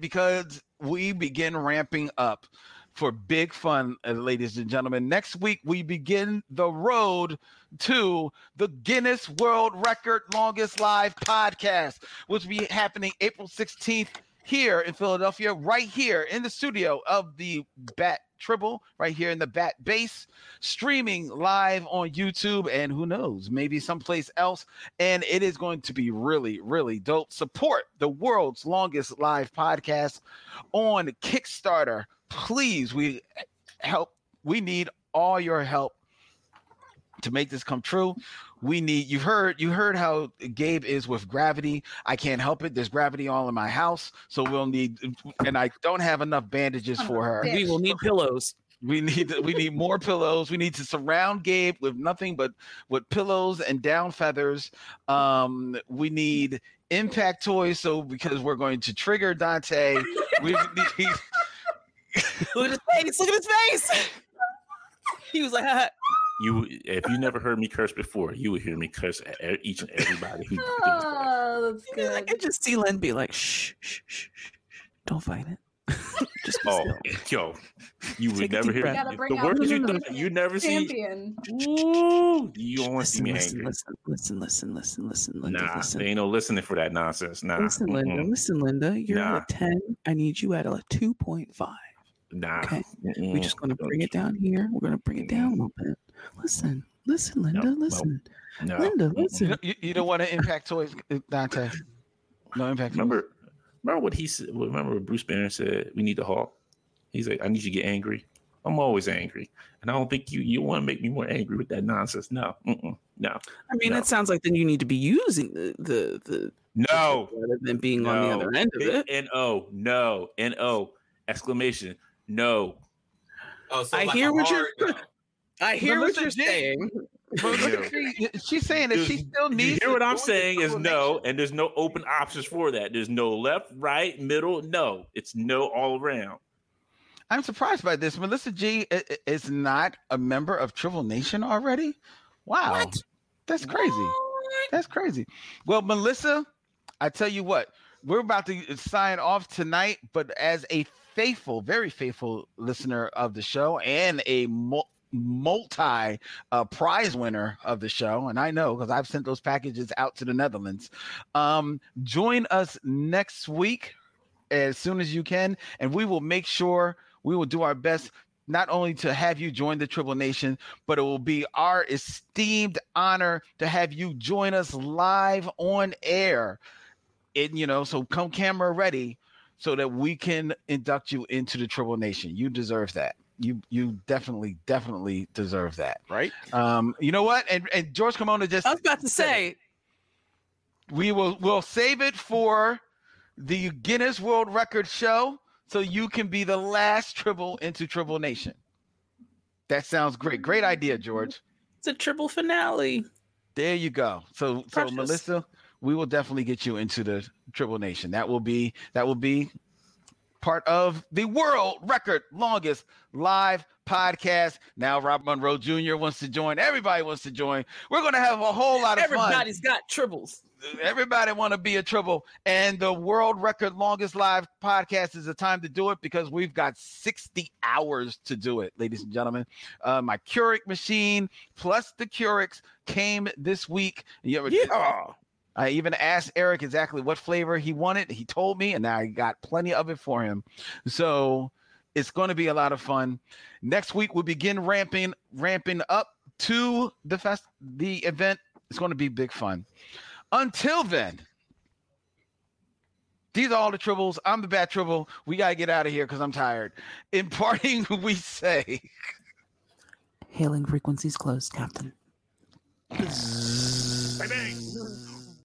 because we begin ramping up for big fun, ladies and gentlemen. Next week, we begin the road to the Guinness World Record Longest Live Podcast, which will be happening April 16th here in Philadelphia, right here in the studio of the Bat Tribble, right here in the Bat Base, streaming live on YouTube and who knows, maybe someplace else. And it is going to be really, really dope. Support the world's longest live podcast on Kickstarter. Please, we need all your help to make this come true. We need you heard how Gabe is with gravity. I can't help it. There's gravity all in my house, so we'll need, and I don't have enough bandages for her. We will need pillows. We need more pillows. We need to surround Gabe with nothing but with pillows and down feathers. We need impact toys, because we're going to trigger Dante. We need Look at his face. He was like, ha. If you never heard me curse before, you would hear me curse at each and everybody. That's good. I could just see Len be like, shh. Don't fight it. Just you would never hear the words you think you never see. You don't want to see me angry. Listen, Linda. Nah, there ain't no listening for that nonsense. Nah. Listen, Linda. You're at a 10. I need you at a 2.5. Nah. Okay. We're just gonna bring it down here. We're gonna bring it down a little bit. Listen, Linda. No. Listen, no. Linda. Listen. You don't want to impact toys, Dante. No impact. Remember what he said. Remember what Bruce Banner said? We need to halt. He's like, I need you to get angry. I'm always angry, and I don't think you want to make me more angry with that nonsense. No, no. I mean, that sounds like then you need to be using the no rather than being on the other end of it. No exclamation no. I hear what you're saying. She's saying that she still needs. You hear what I'm saying is no, and there's no open options for that. There's no left, right, middle. No, it's no all around. I'm surprised by this. Melissa G is not a member of Triple Nation already. Wow, what? That's crazy. What? That's crazy. Well, Melissa, I tell you what, we're about to sign off tonight, but as a faithful, very faithful listener of the show and a multi prize winner of the show, and I know because I've sent those packages out to the Netherlands. Join us next week as soon as you can, and we will make sure we will do our best not only to have you join the Triple Nation, but it will be our esteemed honor to have you join us live on air. And you know, so come camera ready so that we can induct you into the Triple Nation. You deserve that. You definitely deserve that, right? You know what? And George Kimona just I was about to say we'll save it for the Guinness World Record show so you can be the last triple into Triple Nation. That sounds great. Great idea, George. It's a triple finale. There you go. So Melissa, we will definitely get you into the Triple Nation. That will be part of the world record longest live podcast. Now Rob Monroe Jr. wants to join. Everybody wants to join. We're going to have a whole lot of fun. Everybody's got tribbles. Everybody want to be a triple. And the world record longest live podcast is the time to do it because we've got 60 hours to do it, ladies and gentlemen. My Keurig machine plus the Keurigs came this week. I even asked Eric exactly what flavor he wanted. He told me, and I got plenty of it for him. So it's going to be a lot of fun. Next week, we'll begin ramping up to the event. It's going to be big fun. Until then, these are all the tribbles. I'm the Bad Tribble. We got to get out of here because I'm tired. In parting, we say... Hailing frequencies closed, Captain. Bang, bang.